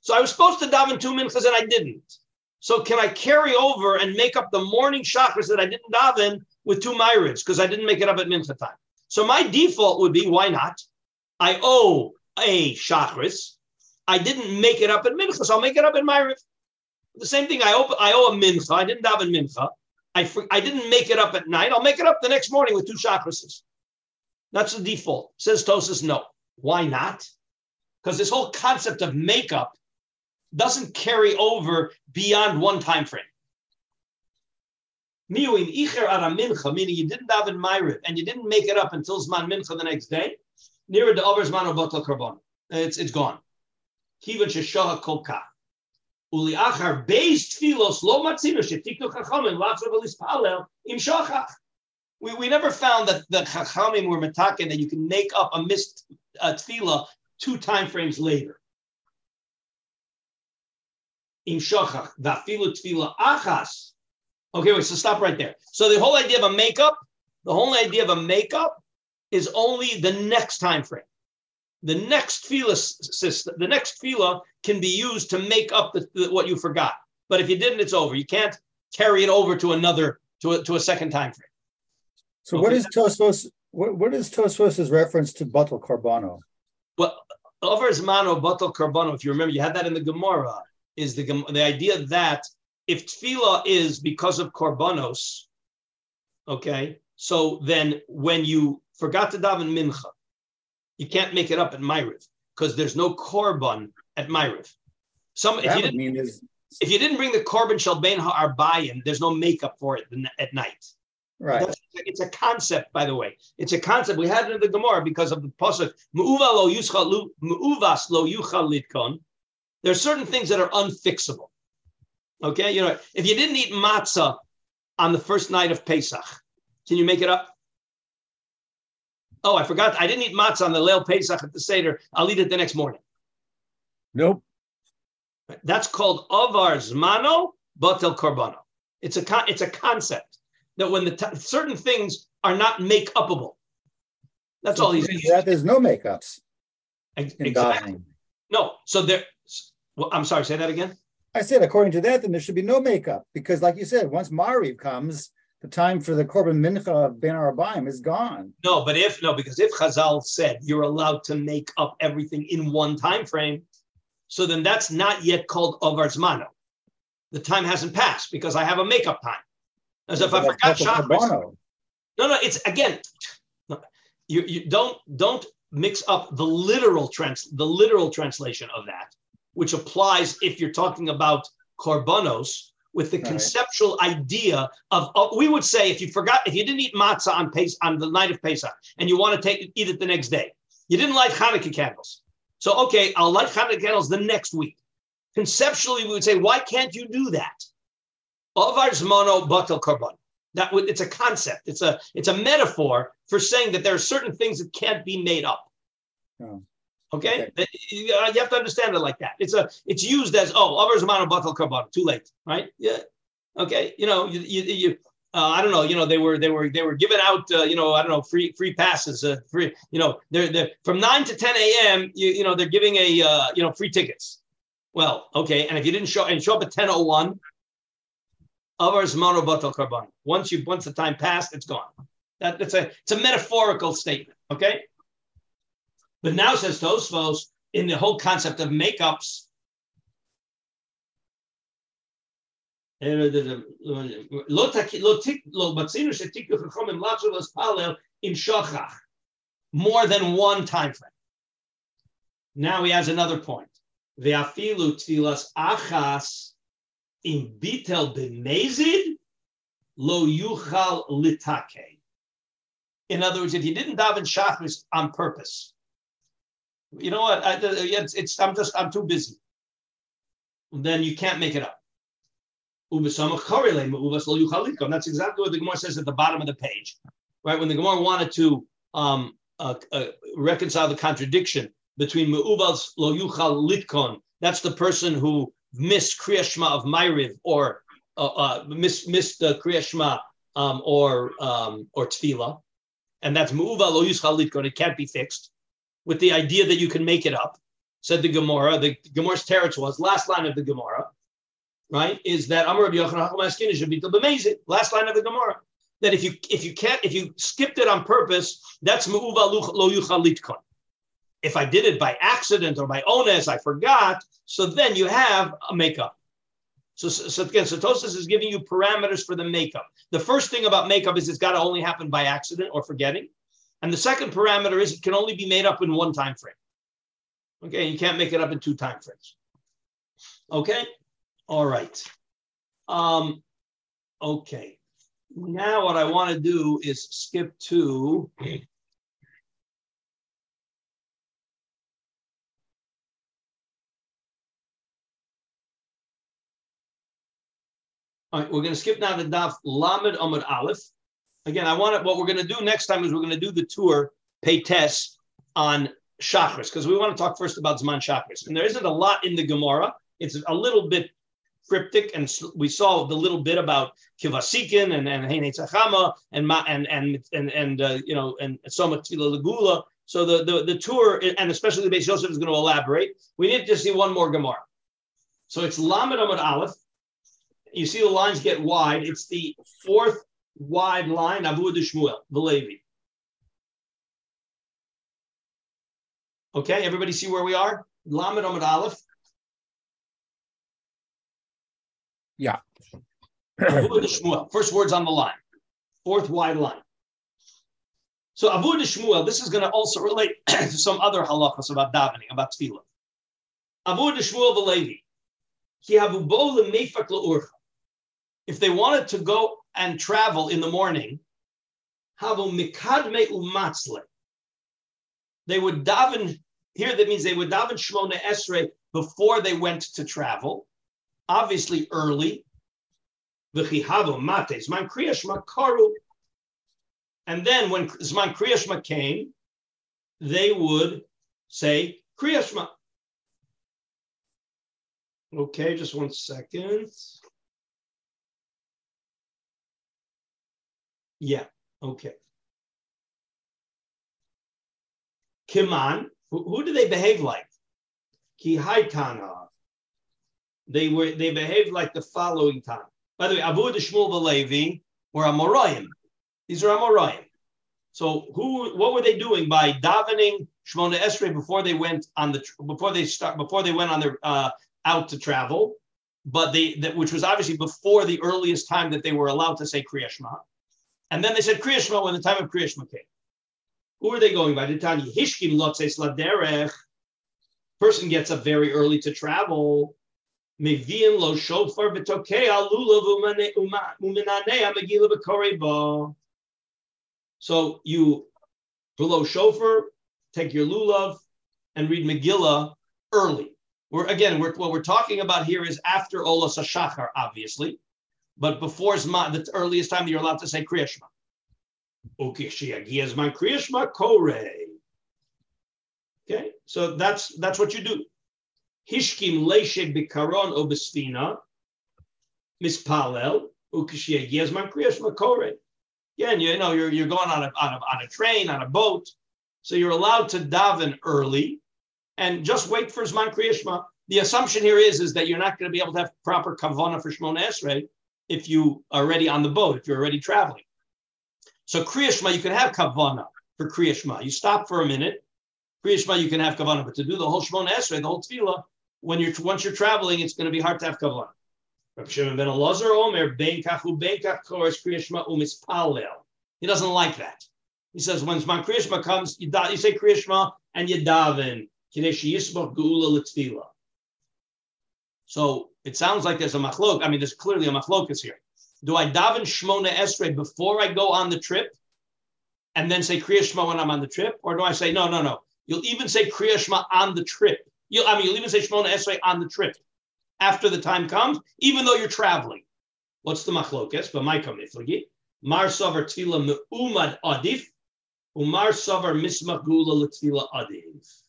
So I was supposed to daven two minchas and I didn't. So can I carry over and make up the morning Shachris that I didn't daven with two Ma'arivs, because I didn't make it up at Mincha time? So my default would be, why not? I owe a Shachris. I didn't make it up at Mincha, so I'll make it up at Ma'ariv. The same thing, I owe, I owe a Mincha. I didn't daven Mincha. I, I didn't make it up at night. I'll make it up the next morning with two Shachrises. That's the default. Says Tosfos, no. Why not? Because this whole concept of makeup doesn't carry over beyond one time frame. Meaning you didn't daven Ma'ariv and you didn't make it up until Zman Mincha the next day. Nira de'avar zmano batel karbano. It's it's gone. Kivan sheshaha kol kach. Uliachar beis tfilos lo matzinu shetiknu chachamim latzor v'lispalel im shachach. We we never found that the chachamim were metaken that you can make up a missed uh, tefillah two time frames later. Im shachach v'afilu tefillah achas. Okay, wait, so stop right there. So the whole idea of a makeup, the whole idea of a makeup is only the next time frame. The next tefillah system, the next tefillah can be used to make up the, the, what you forgot. But if you didn't, it's over. You can't carry it over to another, to a, to a second time frame. So, okay. what is Tosfos? What, what is Tosfos's reference to batal karbano? Well, over zmano batal karbano. If you remember, you had that in the Gemara. Is the the idea that if tefillah is because of korbanos, okay, so then when you forgot to daven mincha, you can't make it up at Ma'ariv because there's no korban at Ma'ariv. Some if you, didn't, mean is... if you didn't bring the korban shel bein ha'arbayim, there's no makeup for it at night. Right. That's, it's a concept, by the way. It's a concept. We had it in the Gemara because of the pasuk me'uvas lo yuchal lidkon. There are certain things that are unfixable. Okay, you know, if you didn't eat matzah on the first night of Pesach, can you make it up? Oh, I forgot. I didn't eat matzah on the Leil Pesach at the Seder. I'll eat it the next morning. Nope. That's called avar zmano batel karbano. It's a con- it's a concept that when the t- certain things are not make upable. That's so all he's saying. That there's no makeups. Exactly. Dying. No. So there. Well, I'm sorry. Say that again. I said according to that, then there should be no makeup because, like you said, once Ma'ariv comes, the time for the Korban Mincha of Ben Arabayim is gone. No, but if, no, because if Chazal said you're allowed to make up everything in one time frame, so then that's not yet called Avar Zmano. The time hasn't passed because I have a makeup time. As yeah, if I forgot Shacharis. No, no, it's, again, you, you don't, don't mix up the literal trans, the literal translation of that, which applies if you're talking about Korbanos, with the All conceptual right. idea of, uh, we would say, if you forgot, if you didn't eat matzah on, Pes- on the night of Pesach, and you want to take eat it the next day, you didn't light Hanukkah candles. So, okay, I'll light Hanukkah candles the next week. Conceptually, we would say, why can't you do that? Avar zmano batel korban. That would, it's a concept. It's a it's a metaphor for saying that there are certain things that can't be made up. Oh. Okay? okay, you have to understand it like that. It's a, it's used as oh, over zmano batel karbon. Too late, right? Yeah. Okay, you know, you, you, you uh, I don't know, you know, they were, they were, they were giving out, uh, you know, I don't know, free, free passes, uh, free, you know, they're, they're from nine to ten a.m. You, you know, they're giving a, uh, you know, free tickets. Well, okay, and if you didn't show and show up at ten oh one, over zmano batel karbon. Once you, once the time passed, it's gone. That, that's a, it's a metaphorical statement. Okay. But now, says Tosfos, in the whole concept of makeups, more than one time frame. Now he has another point. In other words, if you didn't daven shacharis on purpose, you know what? I, it's, it's, I'm just, I'm too busy. Then you can't make it up. That's exactly what the Gemara says at the bottom of the page, right? When the Gemara wanted to um, uh, uh, reconcile the contradiction between me'uvas lo yuchal litkon, that's the person who missed Kriyash Shema of Ma'ariv or uh, uh, missed, missed uh, Kriyash Shema um, or um, or Tefillah, and that's me'uva lo yuchal litkon. It can't be fixed. With the idea that you can make it up, said the Gemara. The Gemara's teretz was, last line of the Gemara, right? Is that Amar Rabbi Yochanan HaMaskina should be the b'mezid. Last line of the Gemara, that if you if you can't if you skipped it on purpose, that's me'uva lo yuchal litkon. If I did it by accident or by ones, I forgot. So then you have a makeup. So, so again, so Tosfos is giving you parameters for the makeup. The first thing about makeup is it's got to only happen by accident or forgetting. And the second parameter is it can only be made up in one time frame. Okay, you can't make it up in two time frames. Okay, all right. Um, okay, now what I want to do is skip to all right, we're going to skip now to Daf Lamed Amud Aleph. Again, I want to, what we're going to do next time is we're going to do the tour, Peites, on Shacharis, because we want to talk first about Zman Shacharis. And there isn't a lot in the Gemara. It's a little bit cryptic, and we saw the little bit about Kivasikin and and Heinetzachama and and and and and uh, you know and Soma Tefila Legula. So the, the the tour, and especially the Beis Yosef, is going to elaborate. We need to see one more Gemara. So it's Lamed Amud Aleph. You see the lines get wide. It's the fourth wide line, Avuad Shmuel, the Levi. Okay, everybody see where we are? Lamed Amud Aleph. Yeah. Avuad Shmuel, first words on the line. Fourth wide line. So Avuad Shmuel, this is going to also relate to some other halachas about davening, about tefillah. Avuad Shmuel V'Levi. If they wanted to go and travel in the morning, they would daven, here that means they would daven Shmona Esrei before they went to travel, obviously early. And then when Zman Kriya Shema came, they would say Kriya Shema. Okay, just one second. Yeah, okay. Kiman, who, who do they behave like? Ki haitana. They were they behaved like the following time. By the way, Avuad Shmuel V'Levi were Amoraim. These are Amoraim. So who? What were they doing by davening Shmona Esrei before they went on the before they start before they went on their uh, out to travel, but they that which was obviously before the earliest time that they were allowed to say Kriya Shema, and then they said Kriya Shema when the time of Kriya Shema came. Who are they going by? Ditani Hishkim Lotzeis Laderech. Person gets up very early to travel. Mevi'im Lo Shofar B'Tokea Lulav Uminanea Megillah B'Korei Ba. So you blow shofar, take your lulav, and read Megillah early. We're, again, we're, what we're talking about here is after Olas HaShachar, obviously, but before Zman, the earliest time that you're allowed to say Kriya Shema. Okay, Shiagi Zman Kriya Shema Korei. Okay, so that's that's what you do. Hishkim Leisheg Bikaron O Besfina Mispalel Ukishiagi Zman Kriya Shema Korei. Again, you know you're you're going on a on a on a train, on a boat, so you're allowed to daven early. And just wait for Zman Kriya Shema. The assumption here is, is that you're not going to be able to have proper kavanah for Shmona Esrei if you are already on the boat, if you're already traveling. So Kriya Shema, you can have kavanah for Kriya Shema. You stop for a minute. Kriya Shema, you can have kavanah, but to do the whole Shmona Esrei, the whole tefillah, when you're once you're traveling, it's going to be hard to have kavanah. Rabbi Shimon ben Elazar Omer ben kachu ben kach koros Kriya Shema umispalel. He doesn't like that. He says when Zman Kriya Shema comes, you, da, you say Kriya Shema and you daven. So it sounds like there's a machlok. I mean, there's clearly a machlokas here. Do I daven Shmona Esrei before I go on the trip and then say Kriya Shema when I'm on the trip? Or do I say, no, no, no. You'll even say Kriya Shema on the trip. You'll, I mean, you'll even say Shmona Esrei on the trip after the time comes, even though you're traveling. What's the machlokas? But my kamiflagi. Mar savar tefila me'umad adif. Umar savar mismach gula l'tefila adif.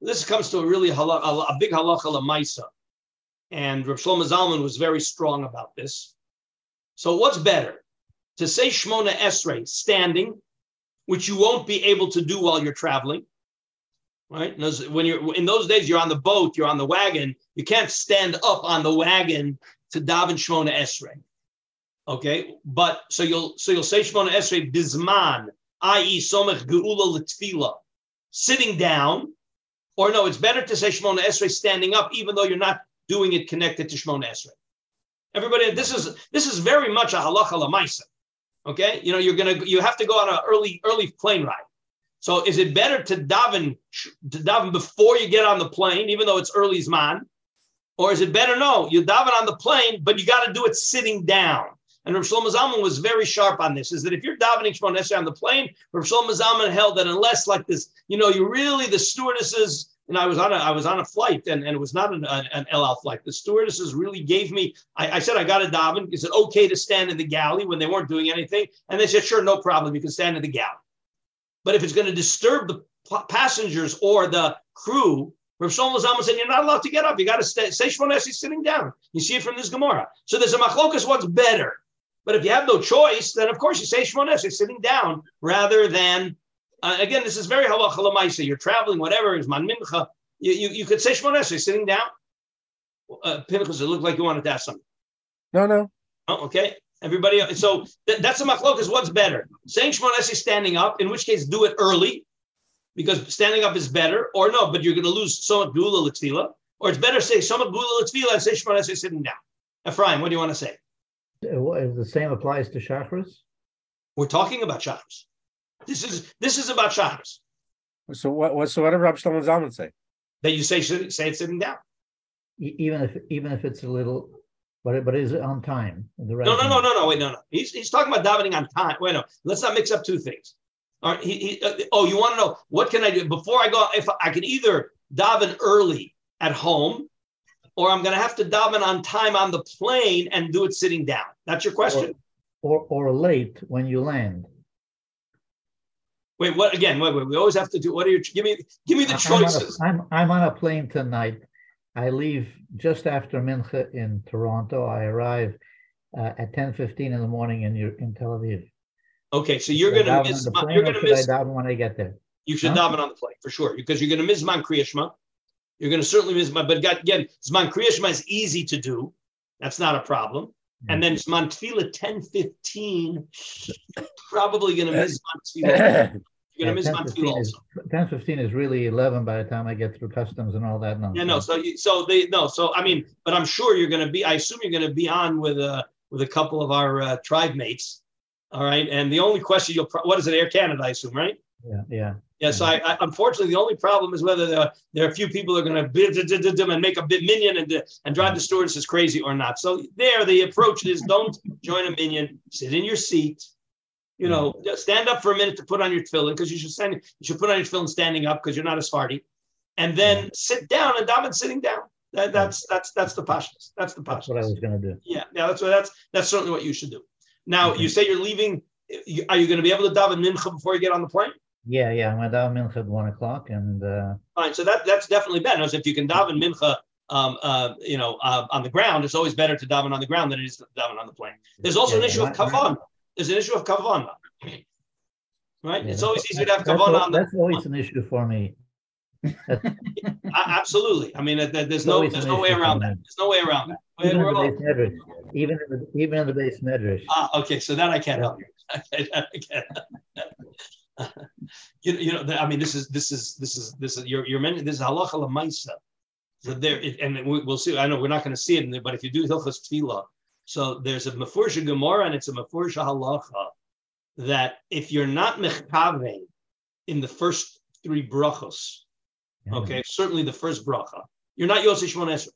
This comes to a really halach, a big halacha l'maisa, and Rav Shlomo Zalman was very strong about this. So what's better, to say Shmona Esrei standing, which you won't be able to do while you're traveling, right? Those, when you're in those days, you're on the boat, you're on the wagon, you can't stand up on the wagon to daven Shmona Esrei. Okay, but so you'll so you'll say Shmona Esrei bizman, that is, somech geula l'tefila, sitting down. Or no, it's better to say Shmona Esrei standing up, even though you're not doing it connected to Shmona Esrei. Everybody, this is this is very much a halacha l'maisa. Okay, you know you're gonna you have to go on an early early plane ride. So is it better to daven to daven before you get on the plane, even though it's early zman, or is it better no, you daven on the plane, but you got to do it sitting down? And Rav Shlomo Zalman was very sharp on this, is that if you're davening Shmona Esrei on the plane, Rav Shlomo Zalman held that unless like this, you know, you really, the stewardesses, and I was on a, I was on a flight, and, and it was not an, an, an El Al flight. The stewardesses really gave me, I, I said, I got to daven. Is it okay to stand in the galley when they weren't doing anything? And they said, sure, no problem. You can stand in the galley. But if it's going to disturb the passengers or the crew, Rav Shlomo Zalman said, you're not allowed to get up. You got to stay. Say Shemona Esrei sitting down. You see it from this Gemara. So there's a machlokas what's better. But if you have no choice, then of course you say Shemona Esrei sitting down rather than, uh, again, this is very halacha l'maisa. You're traveling, whatever, is man mincha. You, you, you could say Shemona Esrei sitting down. Uh, Pinchas, it looked like you wanted to ask something. No, no. Oh, okay. Everybody, so th- that's a machlokas what's better. Saying Shemona Esrei standing up, in which case do it early, because standing up is better, or no, but you're going to lose Somat Gula L'Tfila, or it's better say Somat Gula L'Tfila and say Shemona Esrei sitting down. Ephraim, what do you want to say? If the same applies to Shacharis? We're talking about Shacharis. This is this is about Shacharis. So what, what, so what did Rav Shlomo Zalman say? That you say say it sitting down. Even if even if it's a little, but but is it on time? The right no, no, no, no, no, wait, no, no. He's, he's talking about davening on time. Wait, no, let's not mix up two things. All right, he, he, uh, oh, you want to know what can I do before I go? If I can either daven early at home, or I'm going to have to daven on time on the plane and do it sitting down. That's your question. Or or, or late when you land. Wait, what again? Wait, wait. We always have to do. What are you? Give me, give me the choices. I'm on a, I'm, I'm on a plane tonight. I leave just after mincha in Toronto. I arrive uh, at ten fifteen in the morning in your, in Tel Aviv. Okay, so you're going to miss. Plane, you're going to miss. I daven when I get there. You should huh? daven on the plane for sure, because you're going to miss Zman Kriya Shema. You're going to certainly miss, but again, Zman Kriya Shema is easy to do. That's not a problem. Mm-hmm. And then Zman Tefillah ten fifteen, probably going to miss Zman Tefillah. You're going yeah, to miss Zman Tefillah. ten fifteen is really eleven by the time I get through customs and all that. Nonsense. Yeah, no. So, you, so they no. So I mean, but I'm sure you're going to be. I assume you're going to be on with a uh, with a couple of our uh, tribe mates. All right, and the only question you'll pro- what is it, Air Canada, I assume, right? Yeah, yeah. Yeah. So I, I unfortunately the only problem is whether there are, there are a few people who are going to and make a bit minion and and drive the stewardess crazy or not. So there, the approach is don't join a minion. Sit in your seat. You know, stand up for a minute to put on your tefillin because you should stand. You should put on your tefillin standing up because you're not a Sephardi, and then sit down and daven sitting down. That, that's that's that's the pashtus. That's the pashtus. That's what I was going to do. Yeah, yeah. That's what that's that's certainly what you should do. Now, mm-hmm. you say you're leaving. You, are you going to be able to daven mincha before you get on the plane? Yeah, yeah. I'm going to daven mincha at one o'clock. And, uh... All right, so that, that's definitely better. As if you can daven mincha um, uh, you know, uh, on the ground, it's always better to daven on the ground than it is to daven on the plane. There's also yeah, an issue yeah, of kavanah. There's an issue of kavanah. Right? Yeah, it's always easier to have kavanah on the That's always an issue for me. Absolutely. I mean, there's no there's no way around that. There's no way around that. Even in the base medrash. Even in the, even in the base medrash. Ah, okay. So that I can't help you. I can't, I can't. you, you know, I mean, this is this is this is this is you're you're mentioning this is halacha lemaisa. So there, and we'll see. I know we're not going to see it, in there, but if you do hilchos tefillah, so there's a mefursha gemara and it's a mefursha halacha that if you're not mechavein in the first three brachos. Okay, certainly the first bracha. You're not Yosei Shemona Esrei.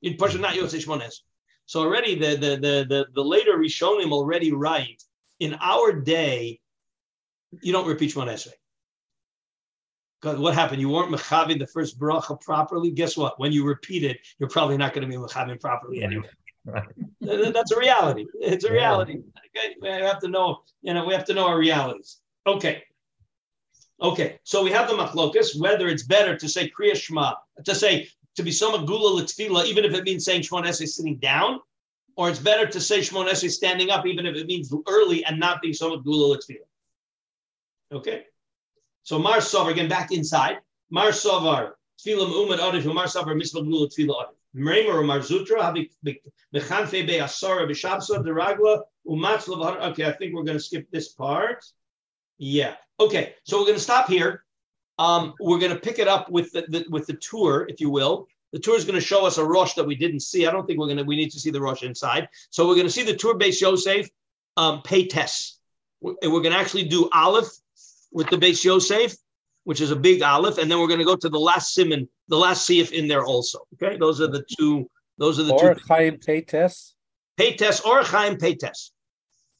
You're not Yosei Shemona Esrei. So already the the the the, the later Rishonim already write in our day, you don't repeat Shemona Esrei. Because what happened? You weren't mechavin the first bracha properly. Guess what? When you repeat it, you're probably not going to be mechavin properly anyway. Right. That's a reality. It's a yeah. reality. Okay, we have to know. You know, we have to know our realities. Okay. Okay, so we have the machlokas, whether it's better to say Kriya Shema, to say, to be Somat Gula L'Tfila, even if it means saying Shemona Esrei sitting down, or it's better to say Shemona Esrei standing up, even if it means early and not be Somat Gula L'Tfila. Okay? So Mar Sovar, again, back inside. Mar Sovar, Tfila M'umad Arif, Umar Sovar, Misma Gula L'Tfila Arif. Mreimer or Mar Zutra, Habi Mechanfe Be'asara, B'Shabsa, Deragla, Umatz L'Vahar. Okay, I think we're going to skip this part. Yeah. Okay. So we're going to stop here. Um, we're going to pick it up with the, the with the tour, if you will. The tour is going to show us a rosh that we didn't see. I don't think we're going to. We need to see the rosh inside. So we're going to see the tour Beis Yosef um, pei tes. We're, we're going to actually do aleph with the Beis Yosef, which is a big aleph, and then we're going to go to the last siman, the last siyuf in there also. Okay. Those are the two. Those are the or two. Or Chaim pei tes. Pei tes or Chaim pei tes.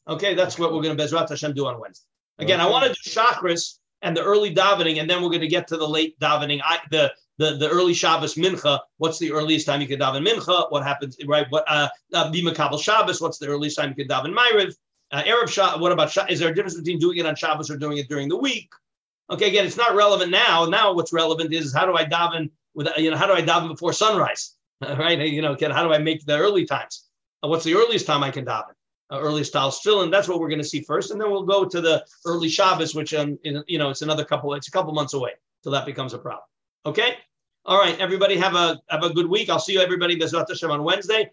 Okay, that's what we're going to Bezrat Hashem do on Wednesday. Again, I want to do Shacharis and the early davening, and then we're going to get to the late davening, I, the, the the early Shabbos mincha. What's the earliest time you can daven mincha? What happens, right? What uh, uh, be makabel Shabbos? What's the earliest time you can daven Ma'ariv? Uh, Arab Shabbos. What about Shabbos? Is there a difference between doing it on Shabbos or doing it during the week? Okay, again, it's not relevant now. Now, what's relevant is how do I daven with, you know, how do I daven before sunrise, right? You know, can, how do I make the early times? Uh, what's the earliest time I can daven? Uh, earliest I'll tefillin. That's what we're going to see first, and then we'll go to the early Shabbos, which um, in, you know, it's another couple. It's a couple months away till that becomes a problem. Okay. All right, everybody, have a have a good week. I'll see you everybody B'ezrat Hashem on Wednesday.